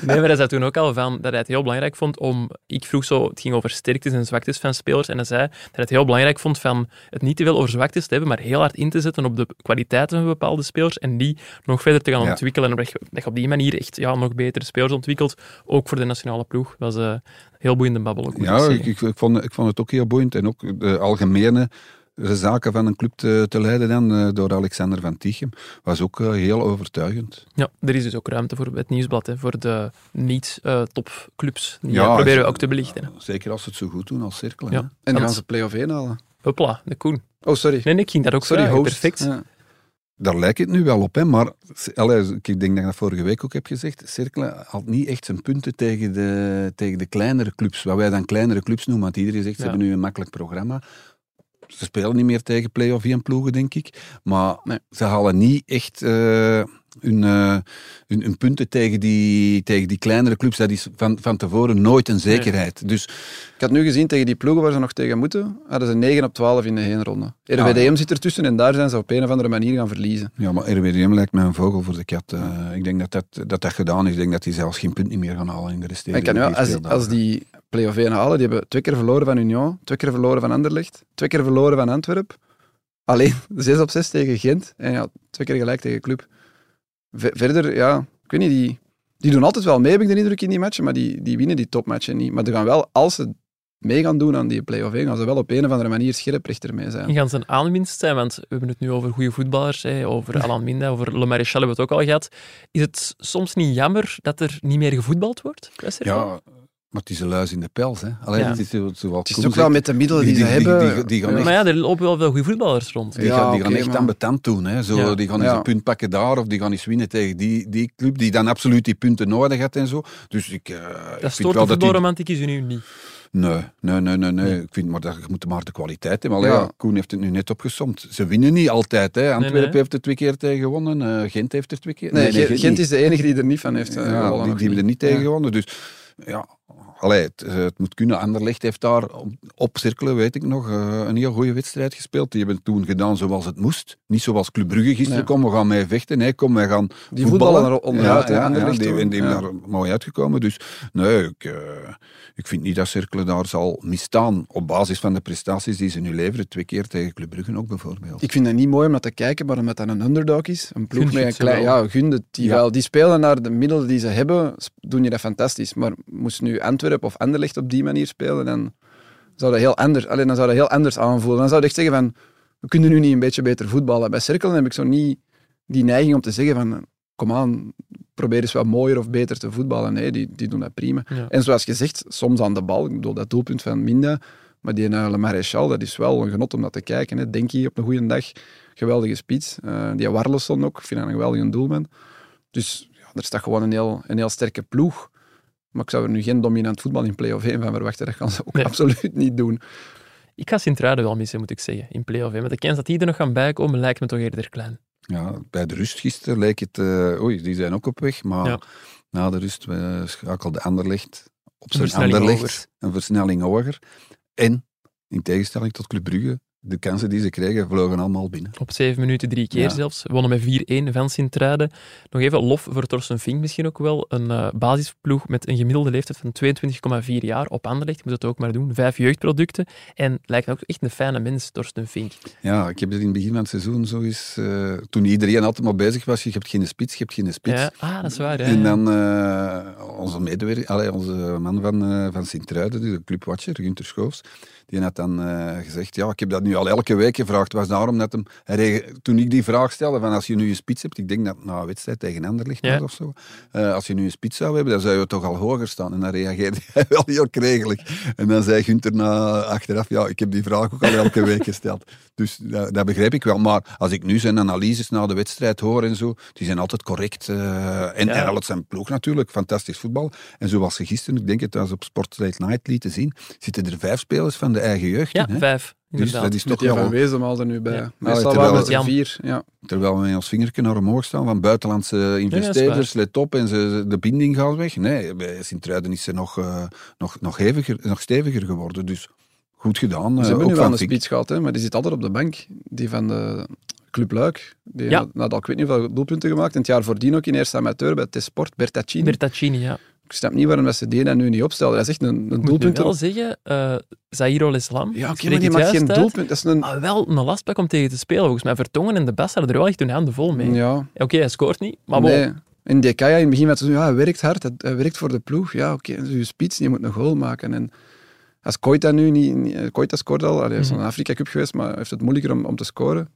nee, maar hij zei toen ook al van, dat hij het heel belangrijk vond om... Ik vroeg zo, het ging over sterktes en zwaktes van spelers. En hij zei dat hij het heel belangrijk vond van het niet te veel over zwaktes te hebben, maar heel hard in te zetten op de kwaliteiten van bepaalde spelers en niet die nog verder te gaan ja. ontwikkelen. En dat je op die manier echt ja, nog betere spelers ontwikkelt. Ook voor de nationale ploeg. Dat is uh, heel boeiende babbel. Ook, ja, ik, ik, ik, vond, ik vond het ook heel boeiend. En ook de algemene zaken van een club te, te leiden dan, door Alexander van Tichem was ook uh, heel overtuigend. Ja, er is dus ook ruimte voor het Nieuwsblad, hè, voor de niet-topclubs. Uh, die ja, proberen we ook te belichten. Hè. Zeker als ze het zo goed doen als Cercle. Ja. En dan gaan ze play-off één halen. Hopla, de Koen. Oh, sorry. Nee, nee, ik ging dat ook sorry, perfect. Ja. Daar lijkt het nu wel op, hè, maar allez, ik denk dat ik dat vorige week ook heb gezegd, Cercle had niet echt zijn punten tegen de, tegen de kleinere clubs, wat wij dan kleinere clubs noemen, want iedereen zegt, ze ja. hebben nu een makkelijk programma. Ze spelen niet meer tegen play-off één ploegen, denk ik, maar nee. ze halen niet echt uh, hun, uh, hun, hun punten tegen die, tegen die kleinere clubs. Dat is van, van tevoren nooit een zekerheid. Nee. Dus, ik had nu gezien, tegen die ploegen waar ze nog tegen moeten, hadden ze negen op twaalf in de heenronde. R W D M ah. zit ertussen en daar zijn ze op een of andere manier gaan verliezen. Ja, maar R W D M lijkt mij een vogel voor de kat. Uh, ik denk dat dat, dat dat gedaan is. Ik denk dat die zelfs geen punt meer gaan halen in de resterende. En kan nu, als, als die... play-off één halen. Die hebben twee keer verloren van Union, twee keer verloren van Anderlecht, twee keer verloren van Antwerpen. Alleen zes op zes tegen Gent en ja, twee keer gelijk tegen Club. Verder, ja, ik weet niet, die, die doen altijd wel mee, heb ik de indruk in die matchen, maar die, die winnen die topmatchen niet. Maar die gaan wel, als ze mee gaan doen aan die play-off één, gaan ze wel op een of andere manier scherprechter mee zijn. En gaan ze een aanwinst zijn, want we hebben het nu over goede voetballers, hè, over Alan Minda, over Le Maréchal hebben we het ook al gehad. Is het soms niet jammer dat er niet meer gevoetbald wordt? Ja... Maar het is een luis in de pels, hè. Allee, ja. Het is, het is, wel het is cool, ook wel met de middelen die, die, die ze hebben. Die, die, die gaan ja. echt... Maar ja, er lopen wel veel goede voetballers rond. Die, ja, gaan, die okay, gaan echt aan betant doen, hè. Zo, ja. Die gaan ja. eens een punt pakken daar, of die gaan eens winnen tegen die, die club, die dan absoluut die punten nodig had en zo. Dus ik... Uh, dat ik stoort de voetbalromantiek is nu niet. Nee, nee, nee, nee, nee. Ik vind maar dat je moet maar de kwaliteit hebben. Allee, ja. Koen heeft het nu net opgesomd. Ze winnen niet altijd, hè. Antwerpen nee, nee. heeft er twee keer tegen gewonnen. Uh, Gent heeft er twee keer... Nee, nee, nee Gent, Gent is de enige die er niet van heeft. Ja, die hebben er niet tegen gewonnen, dus... Ja, allee, het, het moet kunnen. Anderlecht heeft daar op, op Cercle, weet ik nog, een heel goede wedstrijd gespeeld. Die hebben toen gedaan zoals het moest. Niet zoals Club Brugge gisteren, nee. kom, we gaan mee vechten. Nee, kom, we gaan die voetballen. voetballen onderuit, ja, ja, ja, die hebben ja. daar mooi uitgekomen. Dus nee, ik, uh, ik vind niet dat Cercle daar zal misstaan. Op basis van de prestaties die ze nu leveren. Twee keer tegen Club Brugge ook, bijvoorbeeld. Ik vind dat niet mooi om naar te kijken, maar omdat dat een underdog is. Een ploeg met een klein... Ja, gunde die ja. wel. Die spelen naar de middelen die ze hebben, doen je dat fantastisch. Maar moest nu Antwerpen of Anderlecht op die manier spelen, dan zou dat heel anders, alleen dan zou dat heel anders aanvoelen. Dan zou je echt zeggen van, we kunnen nu niet een beetje beter voetballen. Bij Cercle heb ik zo niet die neiging om te zeggen van, kom aan, probeer eens wat mooier of beter te voetballen. Nee, die, die doen dat prima. Ja. En zoals gezegd, soms aan de bal, ik bedoel dat doelpunt van Minda, maar die uh, Le Maréchal, dat is wel een genot om dat te kijken. Hè. Denki op een goede dag, geweldige spits. Uh, die Warleson ook, ik vind dat een geweldige doelman. Dus ja, er staat gewoon een heel, een heel sterke ploeg. Maar ik zou er nu geen dominant voetbal in play-off één van verwachten. Dat gaan ze ook nee. absoluut niet doen. Ik ga Sint-Truiden wel missen, moet ik zeggen, in play-off één. Maar de kans dat die er nog gaan bijkomen, lijkt me toch eerder klein. Ja, bij de rust gisteren leek het... Uh, oei, die zijn ook op weg. Maar ja. na de rust uh, schakelde Anderlecht op zijn Anderlecht een versnelling hoger. En, in tegenstelling tot Club Brugge, de kansen die ze kregen, vlogen allemaal binnen. Op zeven minuten drie keer ja. zelfs. We wonnen met vier één van Sint-Truiden. Nog even lof voor Torsten Vink misschien ook wel. Een uh, basisploeg met een gemiddelde leeftijd van tweeëntwintig komma vier jaar op Anderlecht. Je moet dat ook maar doen. Vijf jeugdproducten. En lijkt ook echt een fijne mens, Torsten Vink. Ja, ik heb het in het begin van het seizoen zo eens... Uh, toen iedereen altijd maar bezig was, je hebt geen spits, je hebt geen spits. Ja. Ah, dat is waar. Hè? En dan uh, onze medewerker, allee, onze man van, uh, van Sint-Truiden, de clubwatcher, Gunther Schoofs, die had dan uh, gezegd, ja, ik heb dat nu al elke week gevraagd. Was daarom dat hem, hij, toen ik die vraag stelde, van als je nu een spits hebt, ik denk dat na nou, een wedstrijd tegen Anderlecht ja. of zo, uh, als je nu een spits zou hebben, dan zou je toch al hoger staan. En dan reageerde hij wel heel kregelijk. En dan zei Gunther na, achteraf, ja, ik heb die vraag ook al elke week gesteld. Dus dat, dat begrijp ik wel. Maar als ik nu zijn analyses na de wedstrijd hoor en zo, die zijn altijd correct. Uh, en al het zijn ploeg natuurlijk, fantastisch voetbal. En zoals ze gisteren, ik denk het was op Sport Late Night lieten zien, zitten er vijf spelers van de eigen jeugd. Ja, hè? vijf. Dus dat is toch wel... Van Wezen al er nu bij. Ja. Allee, terwijl, met de vier, ja. terwijl we ons vingertje naar omhoog staan van buitenlandse investeerders, ja, let op en ze, de binding gaat weg. Nee, bij Sint-Truiden is ze nog, uh, nog, nog, heviger, nog steviger geworden. Dus goed gedaan. Ze uh, hebben nu wel een spits gehad, hè, maar die zit altijd op de bank. Die van de Club Luik. Die ja. had al ik weet niet hoeveel doelpunten gemaakt. En het jaar voordien ook in eerste amateur bij T-Sport, Bertaccini. Bertaccini, ja. Ik snap niet waarom dat ze die dan nu niet opstelden. Dat is echt een, een doelpunt. Ik wil wel zeggen, uh, Zahir Al-Islam. Ja, oké, maar die maakt geen doelpunt. Dat is een... Maar wel een lastpak om tegen te spelen, volgens mij. Vertongen en de Bas hadden er wel echt hun handen vol mee. Ja. Oké, okay, hij scoort niet, maar wel. Nee. In D K, ja, in het begin met ja, hij werkt hard, hij, hij werkt voor de ploeg. Ja, oké, okay, je spits, je moet een goal maken. En als Koita nu niet... niet Koita scoort al, allee, hij is mm-hmm. een Afrika Cup geweest, maar heeft het moeilijker om, om te scoren.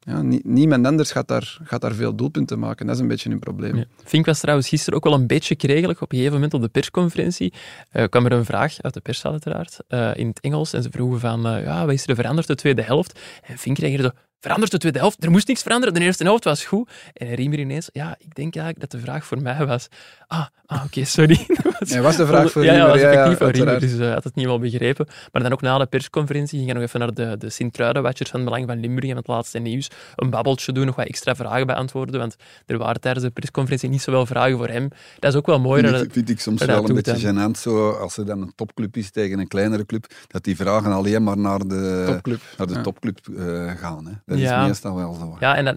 Ja, nie, niemand anders gaat daar, gaat daar veel doelpunten maken. Dat is een beetje een probleem. Ja. Fink was trouwens gisteren ook wel een beetje kregelig. Op een gegeven moment op de persconferentie uh, kwam er een vraag, uit de pers uiteraard, uh, in het Engels. En ze vroegen van, uh, ja, wat is er veranderd de tweede helft? En Fink kreeg er zo, veranderd de tweede helft? Er moest niks veranderen, de eerste helft was goed. En Riemer ineens, ja, ik denk eigenlijk dat de vraag voor mij was... Ah, ah oké, okay, sorry. was, ja, was de vraag voor ja, Riemer. Ja, was effectief ja, voor Riemer, dus uh, had het niet wel begrepen. Maar dan ook na de persconferentie ging hij nog even naar de, de Sint-Truiden-watchers van Belang van Limburg en het laatste nieuws een babbeltje doen, nog wat extra vragen beantwoorden, want er waren tijdens de persconferentie niet zoveel vragen voor hem. Dat is ook wel mooi. Dat vind, vind ik soms wel een beetje gênant, zo, als er dan een topclub is tegen een kleinere club, dat die vragen alleen maar naar de topclub, naar de ja. topclub uh, gaan, hè. Dat ja. is meestal wel zo. Ja, en dat,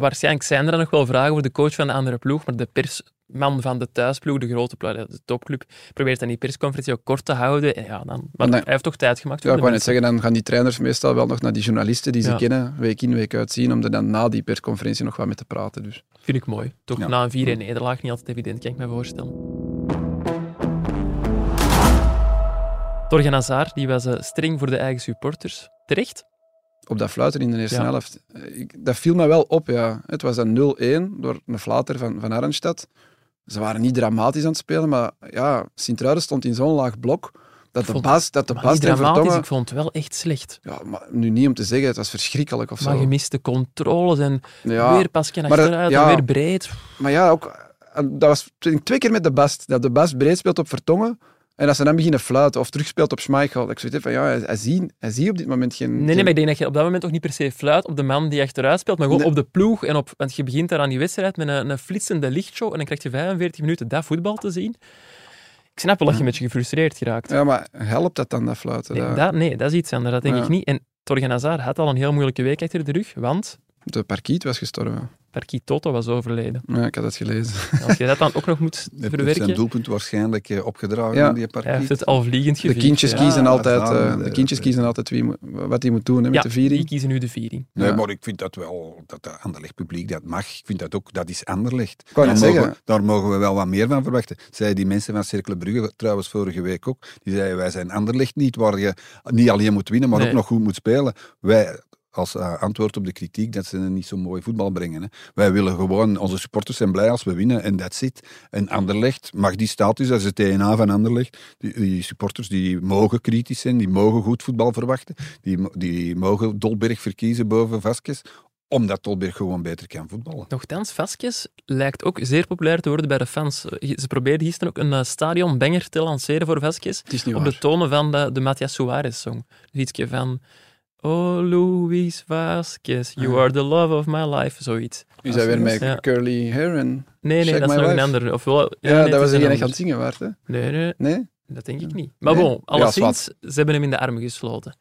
waarschijnlijk zijn er dan nog wel vragen voor de coach van de andere ploeg, maar de persman van de thuisploeg, de grote ploeg, de topclub, probeert dan die persconferentie ook kort te houden. En ja, dan, maar dan, hij heeft toch tijd gemaakt. Ja, ik wou net zeggen, dan gaan die trainers meestal wel nog naar die journalisten die ze ja. kennen, week in, week uit zien, om er dan na die persconferentie nog wat mee te praten. Dus. Vind ik mooi. Toch ja. na een vier een nederlaag, niet altijd evident, kan ik me voorstellen. Torgan Hazard, die was streng voor de eigen supporters. Terecht? Op dat fluiten in de eerste ja. helft. Ik, dat viel me wel op, ja. Het was dan nul een door een fluiter van, van Arnstad. Ze waren niet dramatisch aan het spelen, maar ja, Sint-Truiden stond in zo'n laag blok dat de Bas... Dat de Bas dramatisch, Vertongen, ik vond het wel echt slecht. Ja, maar nu niet om te zeggen, het was verschrikkelijk of zo. Maar gemiste controles en ja, weer pasken achteruit ja, en weer breed. Maar ja, ook... Dat was twee keer met de Bas. Dat de Bas breed speelt op Vertongen. En als ze dan beginnen fluiten of terugspeelt op Schmeichel, ik zoiets van, ja, hij, hij ziet hij zie op dit moment geen... Nee, nee, maar ik denk dat je op dat moment ook niet per se fluit op de man die achteruit speelt, maar gewoon nee. op de ploeg. En op, want je begint daar aan die wedstrijd met een, een flitsende lichtshow en dan krijg je vijfenveertig minuten dat voetbal te zien. Ik snap wel dat je een beetje gefrustreerd geraakt. Ja, maar helpt dat dan, dat fluiten? Nee, dat, nee, dat is iets anders, dat denk ja. ik niet. En Torgan Hazard had al een heel moeilijke week achter de rug, want... De Parkiet was gestorven. Parkiet Toto was overleden. Ja, ik had dat gelezen. Als je dat dan ook nog moet verwerken... Heeft zijn doelpunt waarschijnlijk opgedragen, ja. die Parkiet. Hij heeft het al vliegend gevierd. De kindjes kiezen, ja, altijd, uh, de de kindjes de kiezen de altijd wie, wat die moet doen hè, met ja, de viering. Die kiezen nu de viering. Nee, ja. maar ik vind dat wel, dat de Anderlecht publiek dat mag. Ik vind dat ook, dat is Anderlecht. Daar mogen, daar mogen we wel wat meer van verwachten. Zeiden die mensen van Cercle Brugge, trouwens vorige week ook, die zeiden, wij zijn Anderlecht niet, waar je niet alleen moet winnen, maar nee. ook nog goed moet spelen. Wij... als uh, antwoord op de kritiek dat ze niet zo mooi voetbal brengen. Hè. Wij willen gewoon... Onze supporters zijn blij als we winnen en that's it. En Anderlecht mag die status, dat is het D N A van Anderlecht. Die, die supporters die mogen kritisch zijn, die mogen goed voetbal verwachten, die, die mogen Dolberg verkiezen boven Vasquez, omdat Dolberg gewoon beter kan voetballen. Nochtans, Vasquez lijkt ook zeer populair te worden bij de fans. Ze probeerden gisteren ook een uh, stadionbanger te lanceren voor Vasquez. Het is niet op waar. De tonen van de, de Matías Suárez-song. Ietsje van... Oh, Luis Vasquez, you are the love of my life, zoiets. U zei weer met ja. curly hair en... Nee, nee, dat is nog wife. Een ander. Of wel, ja, ja nee, dat was geen echt aan het zingen waard, hè? Nee, nee, nee, dat denk ik niet. Maar nee. bon, alleszins, ja, ze hebben hem in de armen gesloten.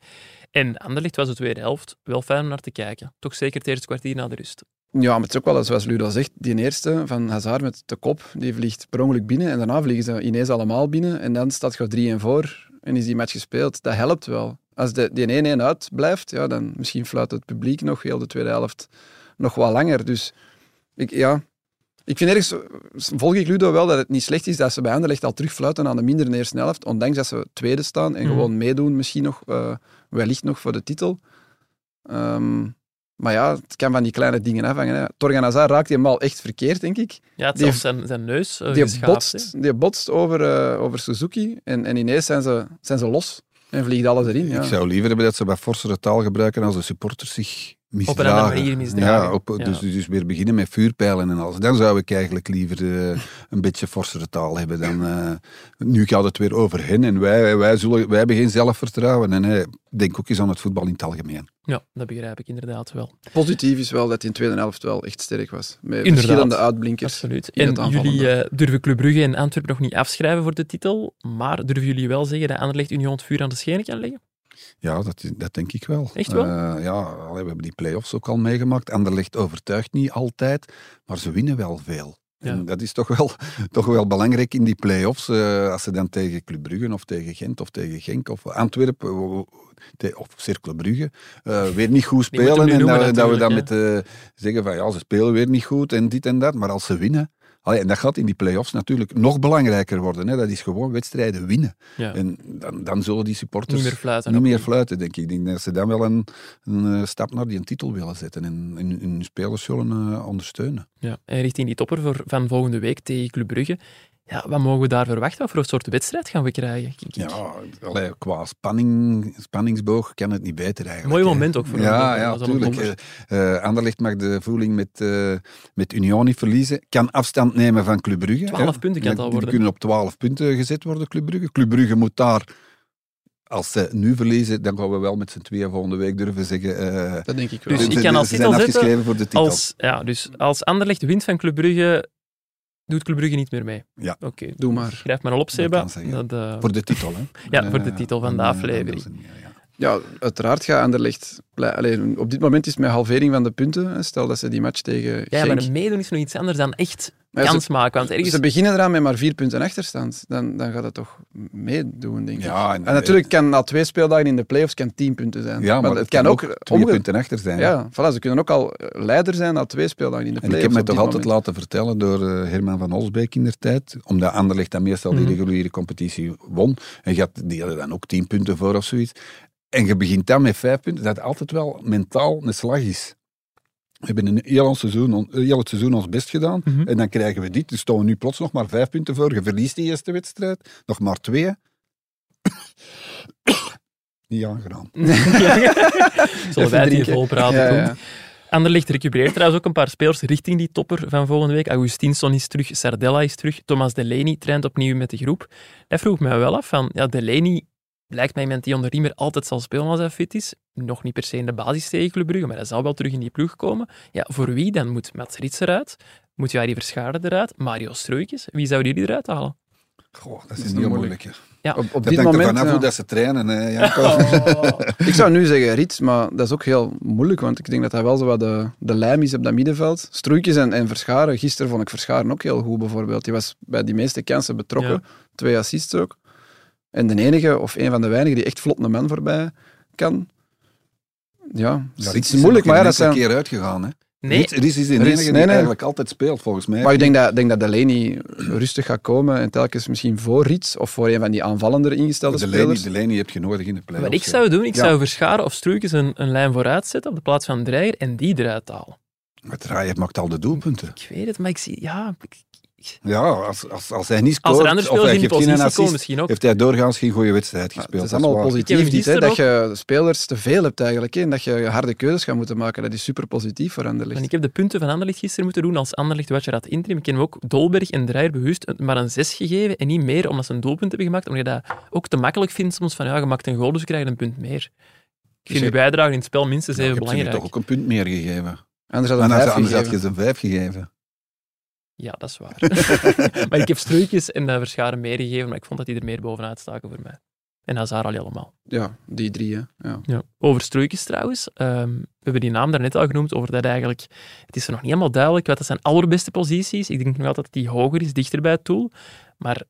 En Anderlecht was de tweede helft wel fijn om naar te kijken. Toch zeker het eerste kwartier na de rust. Ja, maar het is ook wel, zoals Ludo zegt, die eerste van Hazard met de kop, die vliegt per ongeluk binnen en daarna vliegen ze ineens allemaal binnen en dan staat je drie een voor en is die match gespeeld. Dat helpt wel. Als de, die één één uit blijft, ja, dan misschien fluit het publiek nog heel de tweede helft nog wat langer. Dus ik, ja, ik vind ergens, volg ik Ludo wel, dat het niet slecht is dat ze bij Anderlecht al terugfluiten aan de mindere eerste helft, ondanks dat ze tweede staan en mm. gewoon meedoen misschien nog, uh, wellicht nog voor de titel. Um, maar ja, het kan van die kleine dingen afhangen. Hè. Torgan Hazard raakt die bal echt verkeerd, denk ik. Ja, het is zijn, zijn neus uh, die geschaafd, botst, die botst over, uh, over Suzuki en, en ineens zijn ze, zijn ze los. En vliegt alles erin, ja. Ik zou liever hebben dat ze wat forsere taal gebruiken als de supporters zich misdragen. Op een andere manier misdragen. Ja, op, ja. Dus, dus weer beginnen met vuurpijlen en alles. Dan zou ik eigenlijk liever uh, een beetje forsere taal hebben. Dan, uh, nu gaat het weer over hen en wij, wij, zullen, wij hebben geen zelfvertrouwen. En hey, denk ook eens aan het voetbal in het algemeen. Ja, dat begrijp ik inderdaad wel. Positief is wel dat hij in de tweede helft wel echt sterk was. Met inderdaad. Verschillende uitblinkers. Absoluut. En jullie uh, durven Club Brugge en Antwerpen nog niet afschrijven voor de titel, maar durven jullie wel zeggen dat Anderlecht Union het vuur aan de schenen kan leggen? Ja, dat, dat denk ik wel. Echt wel? Uh, ja, we hebben die play-offs ook al meegemaakt. Anderlecht overtuigt niet altijd, maar ze winnen wel veel. En ja. dat is toch wel, toch wel belangrijk in die play-offs. Uh, als ze dan tegen Club Brugge of tegen Gent of tegen Genk of Antwerpen of Cercle Brugge uh, weer niet goed spelen. En noemen, dat, dat we dan ja. met uh, zeggen van ja, ze spelen weer niet goed en dit en dat. Maar als ze winnen... Allee, en dat gaat in die play-offs natuurlijk nog belangrijker worden. Hè. Dat is gewoon wedstrijden winnen. Ja. En dan, dan zullen die supporters niet meer fluiten, niet meer fluiten denk ik. Ik denk dat ze dan wel een, een stap naar die titel willen zetten en hun spelers zullen uh, ondersteunen. Ja. En richting die topper voor, van volgende week tegen Club Brugge. Ja, wat mogen we daar verwachten? Wat voor soort wedstrijd gaan we krijgen? Kijk, kijk. Ja, allee, qua spanning, spanningsboog kan het niet beter eigenlijk. Mooi moment ook voor ons. Ja, ja, natuurlijk. Uh, Anderlecht mag de voeling met, uh, met Union niet verliezen. Kan afstand nemen van Club Brugge. twaalf punten kan het al worden. Die kunnen op twaalf punten gezet worden, Club Brugge. Club Brugge moet daar... Als ze nu verliezen, dan gaan we wel met z'n tweeën volgende week durven zeggen... Uh, dat denk ik wel. Dus ik kan als titel zetten... Voor de titel. Als, ja, dus als Anderlecht wint van Club Brugge... Doet Club Brugge niet meer mee? Ja, okay. Doe maar. Schrijf maar al op, Seba. Dat, uh... Voor de titel, hè? Ja, voor de titel van de aflevering. Ja, uiteraard gaat Anderlecht... Allee, op dit moment is het met halvering van de punten. Stel dat ze die match tegen Genk... Ja, maar meedoen is nog iets anders dan echt kans ja, maken. Want ergens... Ze beginnen eraan met maar vier punten achterstand. Dan, dan gaat het toch meedoen, denk ik. Ja, en, en natuurlijk kan na twee speeldagen in de play-offs kan tien punten zijn. Ja, maar, maar het kan, kan ook... ook twee omge... punten achter zijn. Ja, voilà, ze kunnen ook al leider zijn na twee speeldagen in de play-offs. En ik heb me toch altijd moment. laten vertellen door Herman van Olsbeek in der tijd. Omdat Anderlecht dan meestal mm-hmm. die reguliere competitie won. En had, die hadden dan ook tien punten voor of zoiets. En je begint dan met vijf punten, dat altijd wel mentaal een slag is. We hebben een heel, ons seizoen, heel het seizoen ons best gedaan, mm-hmm. en dan krijgen we dit. Dus staan we nu plots nog maar vijf punten voor. Je verliest die eerste wedstrijd, nog maar twee. Niet aangedaan. Zullen wij het hier vol praten? Ja, ja. Anderlecht recupereert trouwens ook een paar spelers richting die topper van volgende week. Augustinsson is terug, Sardella is terug, Thomas Delaney traint opnieuw met de groep. Dat vroeg mij wel af, van ja, Delaney... Lijkt mij iemand die onder Riemer altijd zal spelen als hij fit is. Nog niet per se in de basis tegen Club Brugge, maar hij zal wel terug in die ploeg komen. Ja, voor wie dan? Moet Mats Rits eruit? Moet Jari Verscharen eruit? Mario Stroeykens? Wie zouden jullie eruit halen? Goh, dat is, is niet moeilijk. moeilijk ja. Op, op dit hangt moment, er vanaf ja. hoe dat ze trainen. Hè, Janko. Oh. Ik zou nu zeggen Rits, maar dat is ook heel moeilijk, want ik denk dat hij wel zo wat de, de lijm is op dat middenveld. Stroeykens en, en Verscharen. Gisteren vond ik Verscharen ook heel goed, bijvoorbeeld. Die was bij die meeste kansen betrokken. Ja. Twee assists ook. En de enige, of een van de weinigen, die echt vlot een man voorbij kan. Ja, ja Rits is moeilijk, maar ja, dat zijn... keer uitgegaan, hè? Nee. Rits, Rits is de enige Rits, nee, die nee. eigenlijk altijd speelt, volgens mij. Maar ik denk dat, denk dat Delaney rustig gaat komen en telkens misschien voor Rits of voor een van die aanvallender ingestelde Delaney, spelers. Delaney heb je nodig in de play-offs. Wat ik zou doen, ik ja. zou Verscharen of Stroeykens een, een lijn vooruit zetten op de plaats van Dreyer en die eruit halen. Maar Dreyer maakt al de doelpunten. Ik weet het, maar ik zie... Ja... Ik... Ja, als, als, als hij niet scoort of hij geeft geen assist, heeft hij doorgaans geen goede wedstrijd gespeeld. Het is allemaal positief niet, hè, dat je spelers te veel hebt eigenlijk, hè, en dat je harde keuzes gaat moeten maken. Dat is super positief voor Anderlecht. En ik heb de punten van Anderlecht gisteren moeten doen als Anderlecht Watjeraad interim. Ik heb ook Dolberg en Dreyer bewust maar een zes gegeven en niet meer, omdat ze een doelpunt hebben gemaakt. Omdat je dat ook te makkelijk vindt soms van, ja, je maakt een goal, dus je krijgt een punt meer. Ik vind uw bijdrage in het spel minstens even belangrijk. Ik heb ze toch ook een punt meer gegeven. Anders had je ze een vijf gegeven. Ja, dat is waar. Maar ik heb Stroeykens en uh, Verscharen meer gegeven, maar ik vond dat die er meer bovenuit staken voor mij. En Hazard al helemaal. Ja, die drie, hè. Ja. Ja. Over Stroeykens trouwens. Um, we hebben die naam daarnet al genoemd, over dat eigenlijk... Het is er nog niet helemaal duidelijk wat dat zijn allerbeste posities. Ik denk nog altijd dat die hoger is, dichter bij het doel. Maar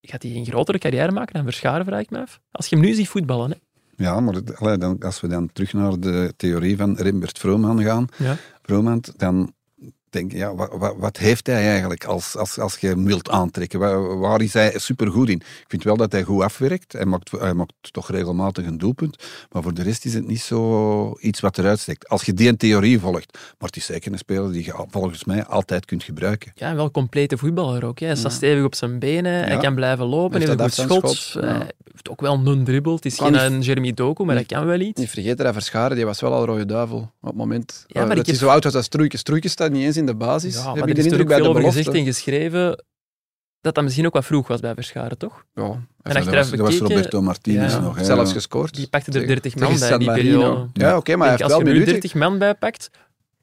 gaat hij een grotere carrière maken dan Verscharen, vraag ik me af. Als je hem nu ziet voetballen, hè. Ja, maar het, allee, dan, als we dan terug naar de theorie van Rembert Vromant gaan, ja. Vromant, dan... Denk, ja, wat, wat, wat heeft hij eigenlijk als, als, als je hem wilt aantrekken? Waar, waar is hij supergoed in? Ik vind wel dat hij goed afwerkt. Hij maakt, hij maakt toch regelmatig een doelpunt. Maar voor de rest is het niet zo iets wat eruit steekt. Als je die in theorie volgt. Maar het is zeker een speler die je volgens mij altijd kunt gebruiken. Ja, en wel complete voetballer ook. Hè. Hij staat ja. stevig op zijn benen. Ja. Hij kan blijven lopen. Heeft hij heeft een goed schot. Ja. Hij heeft ook wel een dribbel. Het is kan geen niet, Jeremy Doku, maar nee, dat kan wel iets. Niet vergeten dat Verscharen, die was wel al rode duivel op het moment. Ja, maar uh, dat hij heb... zo oud was als Stroeykens. Stroeykens staat niet eens in de basis. Ja, maar heb ik er is natuurlijk veel over gezegd en geschreven dat dat misschien ook wat vroeg was bij Verscharen, toch? Ja, en ja dat, was, dat was Roberto Martinez ja. nog. Hè, zelfs gescoord. Die pakte er dertig man bij in die periode. Ja, oké, okay, maar hij heeft wel minuten. Als je nu dertig man bij pakt...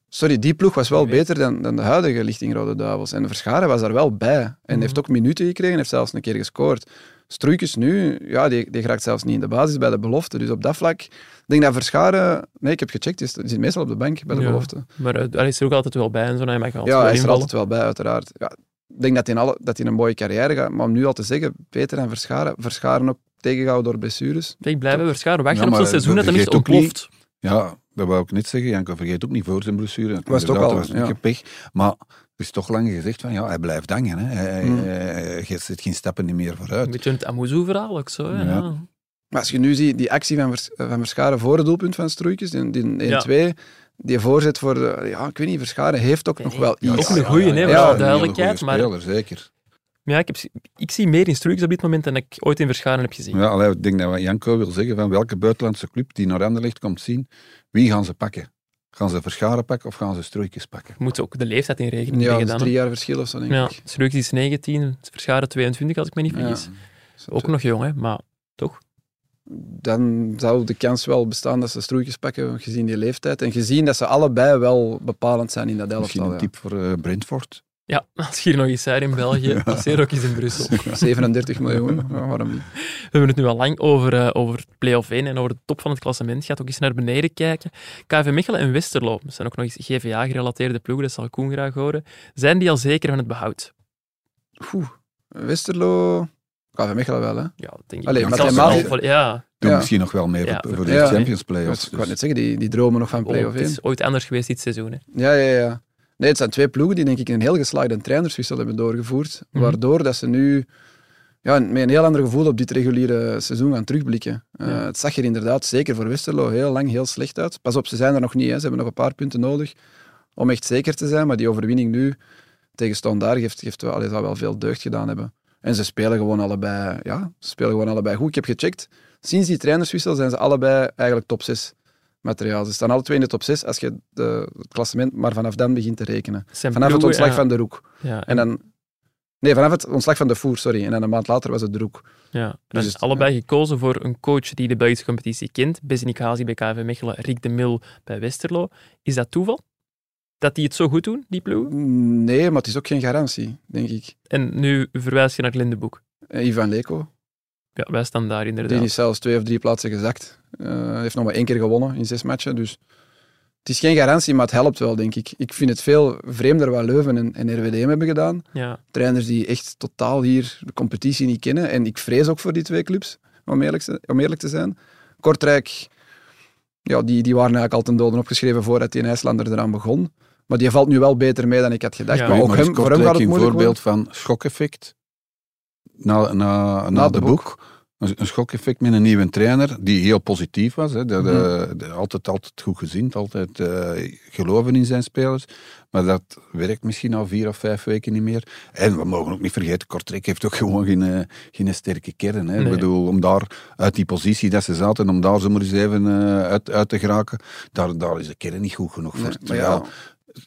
Sorry, die ploeg was wel nee, beter dan, dan de huidige Lichting Rode Duivels. En Verscharen was daar wel bij. En mm-hmm. heeft ook minuten gekregen, heeft zelfs een keer gescoord. Stroeykens nu, ja, die, die geraakt zelfs niet in de basis bij de belofte. Dus op dat vlak, ik denk dat Verscharen... Nee, ik heb gecheckt, die zit meestal op de bank bij de ja, belofte. Maar hij is er ook altijd wel bij en zo, hij mag altijd ja, hij is er altijd wel bij, uiteraard. Ja, denk dat hij, alle, dat hij een mooie carrière gaat. Maar om nu al te zeggen, Peter en Verscharen, Verscharen ook tegengehouden door blessures. Ik blijf bij Verscharen. Wij gaan ja, op zo'n seizoen dat hem niet ontploft. Ja, dat wou ik net zeggen. Janko vergeet ook niet voor zijn blessure. Het was toch al was een ja. pech. Maar er is toch lang gezegd van, ja, hij blijft hangen. Hè. Hij, mm. hij, hij zet geen stappen niet meer vooruit. Een beetje het Amouzou-verhaal ook zo. Hè? Ja. Ja. Maar als je nu ziet, die actie van, Vers, van Verscharen voor het doelpunt van Stroeykens, die, die één twee... Ja. Die voorzet voor, de, ja, ik weet niet, Verscharen heeft ook nee, nog wel iets. Ja, ook een goeie, hè, ja, duidelijkheid. Een speler, maar zeker. Ja, ik, heb, ik zie meer in Stroeykens op dit moment dan ik ooit in Verscharen heb gezien. Ja, allee, ik denk dat Janko wil zeggen van welke buitenlandse club die naar Anderlecht komt zien, wie gaan ze pakken? Gaan ze Verscharen pakken of gaan ze Stroeykens pakken? Moeten ook de leeftijd in rekening brengen. Ja, dat is drie jaar verschil of zo, denk ja, ik. Stroeykens is negentien, Verscharen tweeëntwintig, als ik me niet vergis. Ja, ook zo. Nog jong, hè, maar toch. Dan zou de kans wel bestaan dat ze Stroeykens pakken, gezien die leeftijd. En gezien dat ze allebei wel bepalend zijn in dat elftal. Misschien een tip ja. voor uh, Brentford? Ja, als je hier nog eens zei in België, passeer ja. ook eens in Brussel. zevenendertig miljoen, ja, waarom niet? We hebben het nu al lang over, uh, over play-off één en over de top van het klassement. Gaat ook eens naar beneden kijken. K V Mechelen en Westerlo, dat zijn ook nog eens G V A-gerelateerde ploegen, dat zal Koen graag horen. Zijn die al zeker van het behoud? Oeh, Westerlo... K V Mechelen wel, hè? Ja, denk ik. Allee, ja, mathematisch... ja. Doe ja. misschien nog wel mee ja, voor, voor de ja, Champions Playoffs. Dus. Ik wou net zeggen, die, die dromen nog van play-off één. Oh, het is ooit anders geweest dit seizoen, hè? Ja, ja, ja. Nee, het zijn twee ploegen die denk ik een heel geslaagde trainerswissel hebben doorgevoerd, mm. waardoor dat ze nu ja, met een heel ander gevoel op dit reguliere seizoen gaan terugblikken. Uh, ja. Het zag er inderdaad, zeker voor Westerlo, heel lang heel slecht uit. Pas op, ze zijn er nog niet, hè. Ze hebben nog een paar punten nodig om echt zeker te zijn, maar die overwinning nu tegen Standard heeft, heeft wel, allee, zou wel veel deugd gedaan hebben. En ze spelen gewoon allebei, ja, ze spelen gewoon allebei goed. Ik heb gecheckt, sinds die trainerswissel zijn ze allebei eigenlijk top zes materiaal. Ze staan alle twee in de top zes als je de, het klassement maar vanaf dan begint te rekenen. Zijn vanaf ploegen, het ontslag ja. van de Roek. Ja, en... en dan, nee, vanaf het ontslag van de Voer, sorry. En dan een maand later was het de Roek. Ja, en dus het, allebei ja. gekozen voor een coach die de Belgische competitie kent. Besnik Hazi bij K V Mechelen, Rick de Mil bij Westerlo. Is dat toeval? Dat die het zo goed doen, die ploegen? Nee, maar het is ook geen garantie, denk ik. En nu verwijs je naar Lindeboek. Ivan Leko. Ja, wij staan daar inderdaad. Die is zelfs twee of drie plaatsen gezakt. Uh, heeft nog maar één keer gewonnen in zes matchen. Dus het is geen garantie, maar het helpt wel, denk ik. Ik vind het veel vreemder wat Leuven en, en R W D M hebben gedaan. Ja. Trainers die echt totaal hier de competitie niet kennen. En ik vrees ook voor die twee clubs, om eerlijk, om eerlijk te zijn. Kortrijk, ja, die, die waren eigenlijk al ten dode opgeschreven voordat die IJslander eraan begon. Maar die valt nu wel beter mee dan ik had gedacht. Ja. Maar ook maar hem, voor hem gaat het moeilijk een voorbeeld worden. Van schok-effect na, na, na, na de, de boek. boek. Een, een schok-effect met een nieuwe trainer die heel positief was. Hè. De, de, de, altijd, altijd goed gezind, altijd uh, geloven in zijn spelers. Maar dat werkt misschien al vier of vijf weken niet meer. En we mogen ook niet vergeten, Kortrijk heeft ook gewoon geen, geen sterke kern. Hè. Nee. Ik bedoel, om daar uit die positie dat ze zaten, om daar zomaar eens even uh, uit, uit te geraken, daar, daar is de kern niet goed genoeg nee, voor. Maar ja...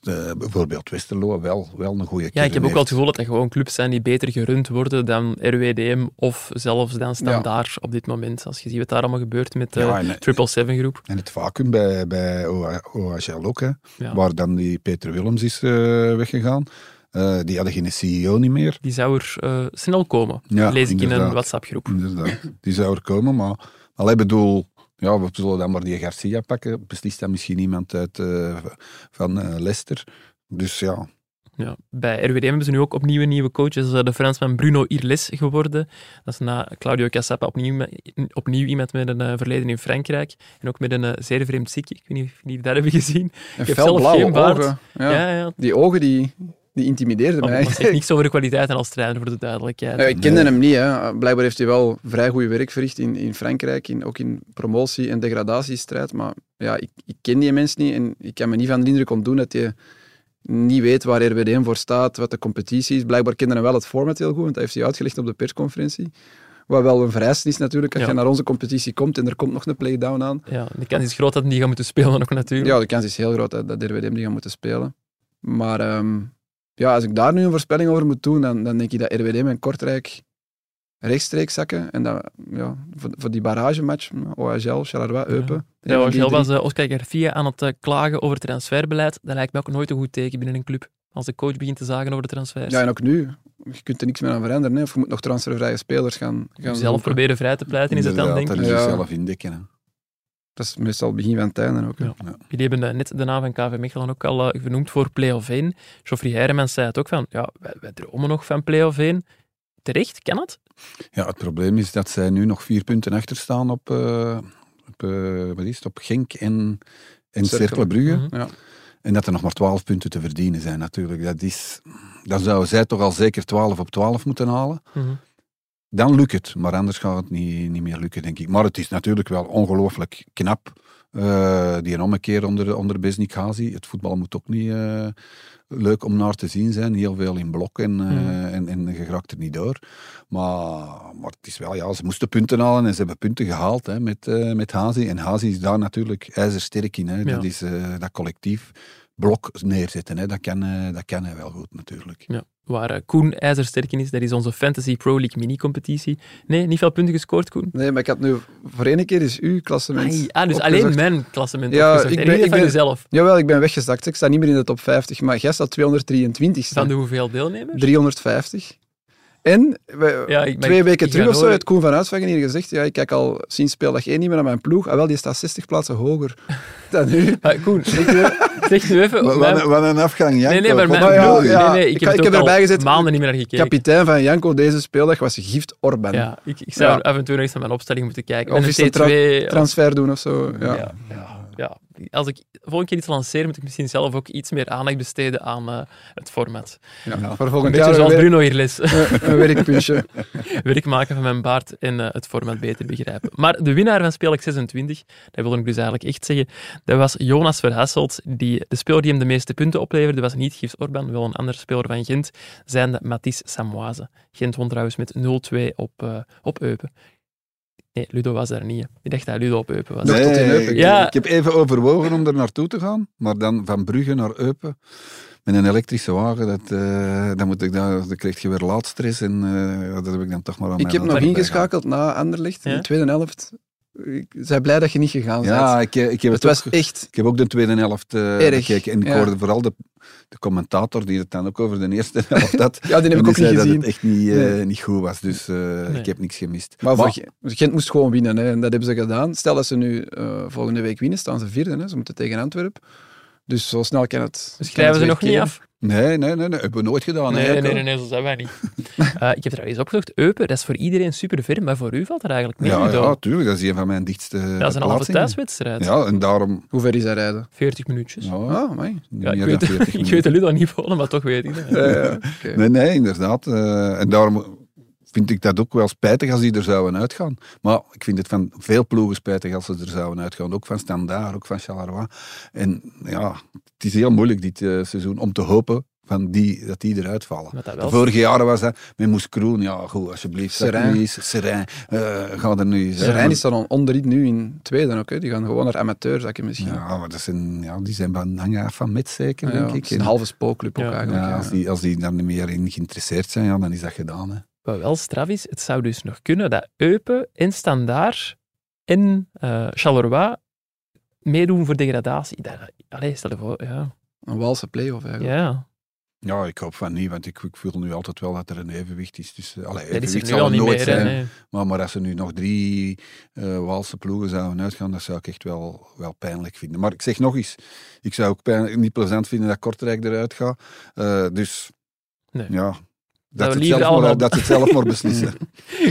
Uh, bijvoorbeeld Westerlo, wel, wel een goede kern. Ja, ik heb ook wel het gevoel dat er gewoon clubs zijn die beter gerund worden dan R W D M of zelfs dan Standaard ja. op dit moment. Als je ziet wat daar allemaal gebeurt met de ja, triple seven groep. En het vacuüm bij, bij O H L ook, hè, ja. waar dan die Peter Willems is uh, weggegaan. Uh, die hadden geen C E O niet meer. Die zou er uh, snel komen, ja, lees ik in een WhatsApp-groep. Inderdaad, die zou er komen, maar... maar ik bedoel... Ja, we zullen dan maar die Garcia pakken. Beslist dan misschien iemand uit uh, van uh, Leicester. Dus ja. ja. Bij R W D M hebben ze nu ook opnieuw een nieuwe coach. Dat is de Fransman Bruno Irles geworden. Dat is na Claudio Cassappa opnieuw, opnieuw iemand met een uh, verleden in Frankrijk. En ook met een uh, zeer vreemd ziekje. Ik weet niet of jullie dat hebben gezien. Een felblauwe ogen. Ja. Ja, ja. Die ogen die... Die intimideerde mij. Het zegt niks over de kwaliteit en als trainer, voor de duidelijkheid. Ja, ik kende hem niet. Hè. Blijkbaar heeft hij wel vrij goed werk verricht in, in Frankrijk, in, ook in promotie- en degradatiestrijd. Maar ja, ik, ik ken die mens niet en ik kan me niet van de indruk ontdoen dat je niet weet waar R W D M voor staat, wat de competitie is. Blijkbaar kende hij wel het format heel goed, want dat heeft hij uitgelegd op de persconferentie. Wat wel een vereiste is natuurlijk, als ja. je naar onze competitie komt en er komt nog een playdown aan. Ja, de kans is groot dat die gaan moeten spelen ook natuurlijk. Ja, de kans is heel groot dat, dat R W D M die gaan moeten spelen. Maar... Um, Ja, als ik daar nu een voorspelling over moet doen, dan, dan denk ik dat R W D M en Kortrijk rechtstreeks zakken. En dat, ja, voor, voor die barragematch, O H L, Charleroi, Eupen. Ja, ja O H L was uh, Oscar Garcia aan het uh, klagen over het transferbeleid. Dat lijkt me ook nooit een goed teken binnen een club. Als de coach begint te zagen over de transfers. Ja, en ook nu. Je kunt er niks meer aan veranderen. Hè? Of je moet nog transfervrije spelers gaan... gaan zelf proberen vrij te pleiten, is het dan, denk ik. Ja. Zelf indikken. Dat is meestal begin van het einde ook. Ja. Ja. Jullie hebben net de naam van K V Mechelen ook al uh, genoemd voor play-off één. Geoffrey Heiremans zei het ook van, ja, wij, wij dromen nog van play-off één. Terecht, kan het? Ja, het probleem is dat zij nu nog vier punten achter staan op, uh, op, uh, wat is het, op Genk en, en Cercle Brugge. Mm-hmm. Ja. En dat er nog maar twaalf punten te verdienen zijn natuurlijk. Dat is, dan zouden zij toch al zeker twaalf op twaalf moeten halen. Mm-hmm. Dan lukt het, maar anders gaat het niet, niet meer lukken, denk ik. Maar het is natuurlijk wel ongelooflijk knap, uh, die een ommekeer onder, onder Besnik Hazi. Het voetbal moet ook niet uh, leuk om naar te zien zijn. Heel veel in blok en, uh, mm. en, en je geraakt er niet door. Maar, maar het is wel, ja, ze moesten punten halen en ze hebben punten gehaald, hè, met, uh, met Hazi. En Hazi is daar natuurlijk ijzersterk in. Hè. Ja. Dat is uh, dat collectief blok neerzetten, hè. Dat, kan, uh, dat kan hij wel goed natuurlijk. Ja. Waar Koen ijzersterk in is, dat is onze Fantasy Pro League mini-competitie. Nee, niet veel punten gescoord, Koen. Nee, maar ik had nu voor één keer is uw klassement. Ai, ah, dus opgezocht. Alleen mijn klassement. Ja, opgezocht. Ik ben, en ik van ben, jezelf. Jawel, ik ben weggezakt. Ik sta niet meer in de top vijftig, maar jij staat tweehonderddrieëntwintig. Staan de hoeveel deelnemers? driehonderdvijftig. En we, ja, ik, twee ik, weken ik terug of zo heeft Koen van Uitvangen hier gezegd, ja, ik kijk al sinds speeldag één niet meer naar mijn ploeg. Ah, wel, die staat zestig plaatsen hoger dan nu. Ah, Koen, zeg nu even... Wat, mijn... wat een afgang, Janko. Nee, nee, maar mijn... oh, ja, ja. Nee, nee, ik heb ik, ik het heb erbij gezet, maanden niet meer naar gekeken. Kapitein van Janko deze speeldag was Gift Orban. Ja, ik, ik zou ja. af en toe nog eens naar mijn opstelling moeten kijken. Of is een tra- of... transfer doen of zo. Ja. Ja, ja, ja. Als ik volgende keer iets lanceer, moet ik misschien zelf ook iets meer aandacht besteden aan uh, het format. Ja, ja. Voor volgend jaar zoals Bruno hier les. Een werkpuntje. Werk maken van mijn baard en uh, het format beter begrijpen. Maar de winnaar van Speellijk zesentwintig, dat wil ik dus eigenlijk echt zeggen, dat was Jonas Verhasselt. Die, de speler die hem de meeste punten opleverde, was niet Gifs Orban, wel een andere speler van Gent, zijnde Mathis Samoise. Gent won trouwens met nul twee op, uh, op Eupen. Nee, Ludo was daar niet. Hè. Ik dacht dat Ludo op Eupen was. Nee, tot in Eupen. Ja. Ik heb even overwogen om er naartoe te gaan, maar dan van Brugge naar Eupen met een elektrische wagen, dat, uh, dan, moet ik daar, dan kreeg je weer laadstress en uh, dat heb ik dan toch maar aan mijn. Ik heb nog ingeschakeld na Anderlecht, ja? In de tweede helft. Ik ben blij dat je niet gegaan bent. Ja, ik, ik, heb het was ook, echt ik heb ook de tweede helft uh, gekeken. En ik ja. hoorde vooral de, de commentator die het dan ook over de eerste helft had. Ja, die heb ik ook niet gezien. Dat het echt niet, uh, nee. niet goed was, dus uh, nee. ik heb niks gemist. Maar, maar Gent moest gewoon winnen, hè, en dat hebben ze gedaan. Stel dat ze nu uh, volgende week winnen, staan ze vierde. Hè, ze moeten tegen Antwerpen. Dus zo snel kan het... Dus schrijven het ze nog keren. Niet af? Nee, nee, nee, nee. Eupen nooit gedaan. Nee, nee, nee, nee, nee, zo zijn wij niet. uh, ik heb er al eens opgezocht. Eupen, dat is voor iedereen super ver, maar voor u valt er eigenlijk mee. Ja, ja, tuurlijk. Dat is een van mijn dichtste plaatsingen. Dat is een halve thuiswedstrijd. Ja, en daarom... Hoe ver is hij rijden? veertig minuutjes. Ja, oh, amai. Ja, ik, weet, veertig ik weet de Ludo niet volgen, maar toch weet ik dat. Ja, ja. Okay. Nee, nee, inderdaad. Uh, en daarom... vind ik dat ook wel spijtig als die er zouden uitgaan. Maar ik vind het van veel ploegen spijtig als ze er zouden uitgaan. Ook van Standard, ook van Charleroi. En ja, het is heel moeilijk dit uh, seizoen om te hopen van die, dat die eruit vallen. De vorige jaren was dat met Moes Kroen. Ja, goed, alsjeblieft. Serijn. Serijn. Uh, ga er nu eens. Serijn is dan onderin nu in tweede ook. Hè. Die gaan gewoon naar amateurzakken misschien. Ja, maar dat zijn, ja, die zijn van, hangen af van met zeker, ja, denk ja, ik. Het is een halve spookclub ook ja. eigenlijk. Ja, als, die, als die daar niet meer in geïnteresseerd zijn, ja, dan is dat gedaan, hè. Wat wel straf is, het zou dus nog kunnen dat Eupen en Standard en uh, Charleroi meedoen voor degradatie. Allee, stel je voor, ja. Een Waalse play-off eigenlijk. Ja. Ja, ik hoop van niet, want ik, ik voel nu altijd wel dat er een evenwicht is. Dus, allee, evenwicht dat is er nu al niet meer, zijn, nee. maar, maar als er nu nog drie uh, Waalse ploegen zouden uitgaan, dat zou ik echt wel, wel pijnlijk vinden. Maar ik zeg nog eens, ik zou ook pijnlijk, niet plezant vinden dat Kortrijk eruit gaat. Uh, dus, nee. ja... Dat ze het, het zelf maar beslissen.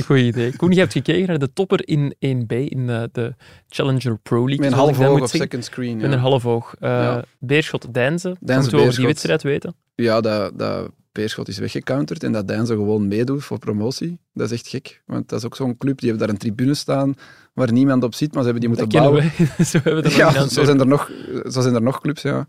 Goeie idee. Koen, je hebt gekeken naar de topper in één B, in uh, de Challenger Pro League. Met een half hoog of second screen. Met ja. een half hoog. Uh, ja. Beerschot Deinze. Moeten we over die wedstrijd weten? Ja, dat, dat Beerschot is weggecounterd en dat Deinze gewoon meedoet voor promotie. Dat is echt gek, want dat is ook zo'n club. Die hebben daar een tribune staan waar niemand op zit, maar ze hebben die moeten dat bouwen. Wij. Zo hebben we ja, zo zijn, er nog, zo zijn er nog clubs, ja.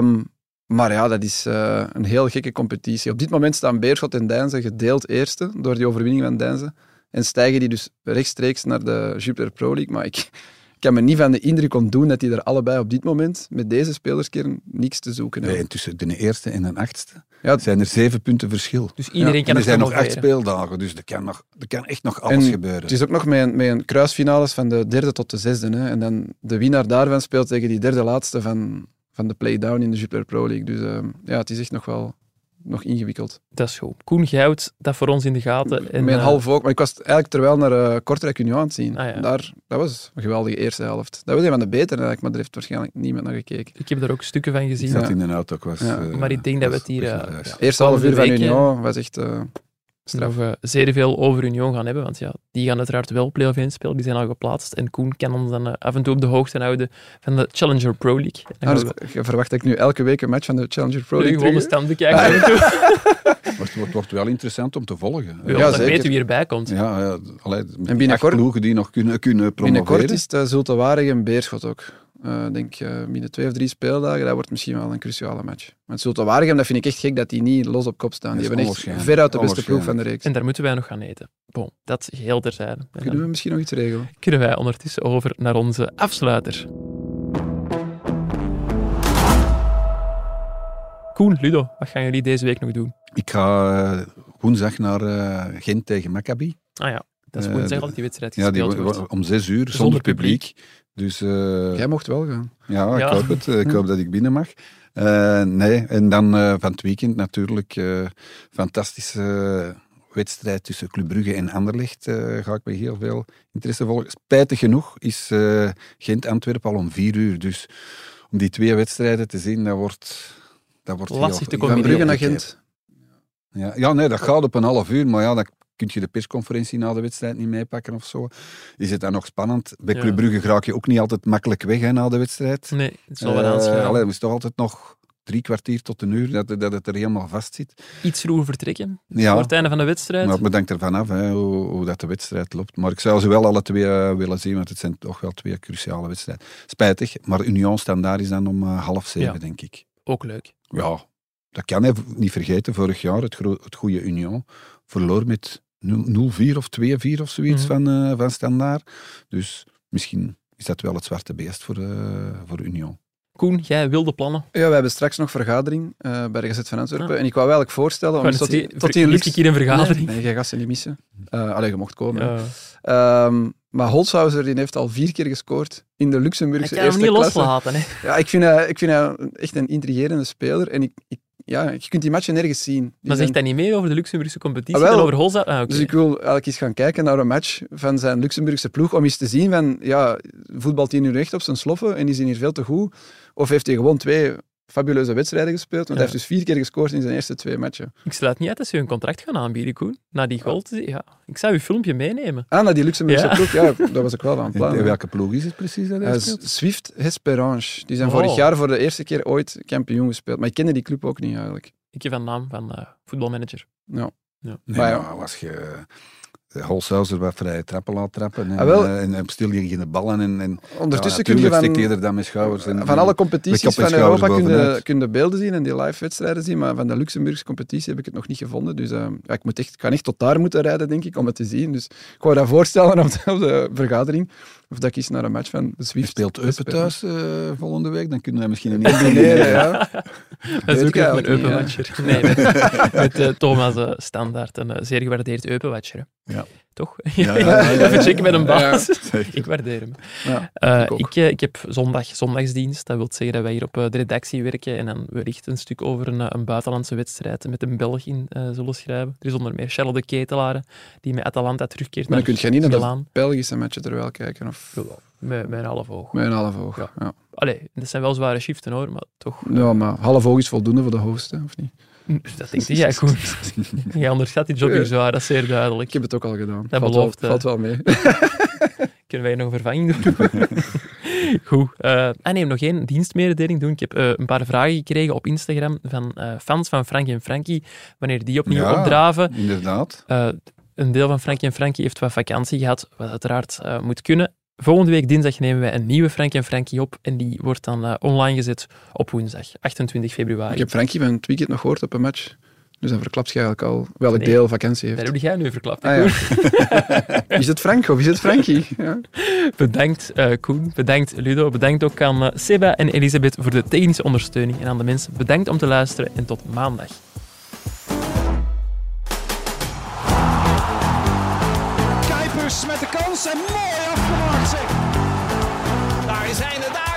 Um, Maar ja, dat is uh, een heel gekke competitie. Op dit moment staan Beerschot en Deinze gedeeld eerste door die overwinning van Deinze. En stijgen die dus rechtstreeks naar de Jupiler Pro League. Maar ik, ik kan me niet van de indruk ontdoen dat die er allebei op dit moment met deze spelerskern niks te zoeken hebben. Nee, tussen de eerste en de achtste ja, zijn er zeven punten verschil. Dus iedereen ja. kan en er zijn nog acht speeldagen, dus er kan, nog, er kan echt nog alles en gebeuren. Het is ook nog met een, met een kruisfinales van de derde tot de zesde. Hè. En dan de winnaar daarvan speelt tegen die derde laatste van... van de play-down in de Jupiler Pro League. Dus uh, ja, het is echt nog wel nog ingewikkeld. Dat is goed. Koen, jij houdt dat voor ons in de gaten. En, mijn uh... half ook, maar ik was eigenlijk terwijl naar uh, Kortrijk Union aan het zien. Ah, ja. Daar, dat was een geweldige eerste helft. Dat was een van de betere, maar daar heeft waarschijnlijk niemand naar gekeken. Ik heb daar ook stukken van gezien. Ik zat in een auto, ik was... Ja. Uh, maar ik denk dat we het hier... Uh, ja. Eerste half uur van Union was echt... Uh, Straf. Of, uh, zeer veel over Union gaan hebben, want ja, die gaan uiteraard wel play-off één spelen, die zijn al geplaatst en Koen kan ons dan uh, af en toe op de hoogte houden van de Challenger Pro League. Ah, dus we... Je verwacht ik nu elke week een match van de Challenger Pro League? Gewoon de stand bekijken. Ah, ja. Maar het wordt, wordt wel interessant om te volgen. Ja, ja, dan weet u wie erbij komt. Ja, ja, allee, en binnenkort, ploegen die nog kunnen, kunnen promoveren. Binnenkort is het Zulte Waregem en Beerschot ook. Ik uh, denk uh, binnen twee of drie speeldagen, dat wordt misschien wel een cruciale match. Maar Zulte Waregem, dat vind ik echt gek dat die niet los op kop staan. Die hebben echt veruit de beste ploeg van de reeks. En daar moeten wij nog gaan eten. Bon, dat geheel terzijde. En kunnen we misschien nog iets regelen? Kunnen wij ondertussen over naar onze afsluiter. Koen, Ludo, wat gaan jullie deze week nog doen? Ik ga uh, woensdag naar uh, Gent tegen Maccabi. Ah ja, dat is woensdag uh, al die wedstrijd gespeeld ja, die, wordt. Om zes uur, zonder, zonder publiek. publiek. Dus, uh, jij mocht wel gaan. Ja, ik ja. hoop het. Ik hoop dat ik binnen mag. Uh, nee, en dan uh, van het weekend natuurlijk uh, fantastische wedstrijd tussen Club Brugge en Anderlecht. Uh, ga ik met heel veel interesse volgen. Spijtig genoeg is uh, Gent-Antwerpen al om vier uur. Dus om die twee wedstrijden te zien, dat wordt, dat wordt lastig heel, te combineren. Van Brugge naar Gent. Ja, ja, nee, dat gaat op een half uur, maar ja, dat kun je de persconferentie na de wedstrijd niet meepakken of zo. Is het dan nog spannend? Bij Club Brugge raak je ook niet altijd makkelijk weg hè, na de wedstrijd. Nee, het zal wel aanschrijven. Uh, het is toch altijd nog drie kwartier tot een uur dat, dat het er helemaal vast zit. Iets vroeger vertrekken ja. voor het einde van de wedstrijd. Maar het bedankt ervan af hè, hoe, hoe dat de wedstrijd loopt. Maar ik zou ze wel alle twee uh, willen zien, want het zijn toch wel twee cruciale wedstrijden. Spijtig, maar Union Standard is dan om uh, half zeven, ja. denk ik. Ook leuk. Ja, dat kan je niet vergeten. Vorig jaar, het, gro- het goede Union verloor met nul vier of twee vier of zoiets mm-hmm. van, uh, van Standaard. Dus misschien is dat wel het zwarte beest voor, uh, voor Union. Koen, jij wilde plannen? Ja, we hebben straks nog vergadering uh, bij de Gazet van Antwerpen. Ah. En ik wou eigenlijk voorstellen... Om tot, die, tot die Lux... ik hier een vergadering? Nee, nee, jij gaat ze niet missen. Uh, Allee, je mocht komen. Ja. Um, maar Holshouser die heeft al vier keer gescoord in de Luxemburgse eerste klasse. Ik kan hem niet loslaten. Hè. Ja, ik vind hij ik vind, uh, echt een intrigerende speler. En ik... ik Ja, je kunt die matchen nergens zien. Die maar zegt zijn... hij niet mee over de Luxemburgse competitie ah, en over Holza? Ah, okay. Dus ik wil eigenlijk eens gaan kijken naar een match van zijn Luxemburgse ploeg, om eens te zien van, ja, voetbalt hij nu echt op zijn sloffen en is hij hier veel te goed? Of heeft hij gewoon twee fabuleuze wedstrijden gespeeld? Want ja. hij heeft dus vier keer gescoord in zijn eerste twee matchen. Ik sluit niet uit dat ze hun contract gaan aanbieden, Koen. Na die goal te zien, ja. Ik zou uw filmpje meenemen. Ah, naar die Luxemburgse ja. ploeg? Ja, dat was ik wel aan het plannen. En welke ploeg is het precies? Dat uh, Swift Esperance. Die zijn oh. vorig jaar voor de eerste keer ooit kampioen gespeeld. Maar ik kende die club ook niet eigenlijk. Ik heb een naam van uh, voetbalmanager. Ja. ja. Nee, maar ja, maar was je... Holshouser wat vrije trappen laat trappen en, ah, wel, en, en stil tegen de ballen. En, en, ondertussen ja, kun je van, dan met schouwers en, van alle competities van Europa kun je, kun je beelden zien en die live-wedstrijden zien, maar van de Luxemburgse competitie heb ik het nog niet gevonden. Dus uh, ja, ik, moet echt, ik ga echt tot daar moeten rijden, denk ik, om het te zien. Dus ik wou dat voorstellen op de, op de vergadering. Of dat ik eens naar een match van de Zwift. Speelt Eupen thuis uh, volgende week? Dan kunnen wij misschien een nieuw leren. Ja. Dat is ook een Eupen-watcher. Ja. Nee, met, met uh, Thomas uh, Standaard. Een uh, zeer gewaardeerd Eupen-watcher. Ja. Toch? Ja, ja, ja, ja. Even checken met een baas. Ja, ja. Ik waardeer hem. Ja, uh, ik, uh, ik heb zondag zondagsdienst. Dat wil zeggen dat wij hier op uh, de redactie werken en dan wellicht een stuk over een, een buitenlandse wedstrijd met een Belg in uh, zullen schrijven. Er is onder meer Charles de Ketelare, die met Atalanta terugkeert maar naar Milaan. Maar kun je niet naar de Belgische matchen er wel kijken? Of? Met, met een half oog. Met een half oog, ja. ja. Allee, dat zijn wel zware shiften hoor, maar toch... Ja, maar half oog is voldoende voor de host, of niet? Dat denk ik, ja, goed. Ja, anders gaat die job hier zwaar, dat is zeer duidelijk. Ik heb het ook al gedaan. Dat valt, belooft, wel, valt wel mee. Kunnen wij nog een vervanging doen? Goed. Uh, ah nee, nog geen dienstmededeling doen. Ik heb uh, een paar vragen gekregen op Instagram van uh, fans van Frankie en Frankie, wanneer die opnieuw ja, opdraven. Inderdaad. Uh, een deel van Frankie en Frankie heeft wat vakantie gehad, wat uiteraard uh, moet kunnen. Volgende week dinsdag nemen wij een nieuwe Frankie en Frankie op en die wordt dan uh, online gezet op woensdag, achtentwintig februari. Ik heb Frankie van het weekend nog gehoord op een match, dus dan verklapt je eigenlijk al welk nee, deel vakantie heeft. Daar heb jij nu verklapt. Ah, ja. Wie is het Frank of is het Frankie? Ja. Bedankt uh, Koen, bedankt Ludo, bedankt ook aan uh, Seba en Elisabeth voor de technische ondersteuning en aan de mensen bedankt om te luisteren en tot maandag. Kuipers met de kans en mooi afgemaakt. Daar zijn de dames.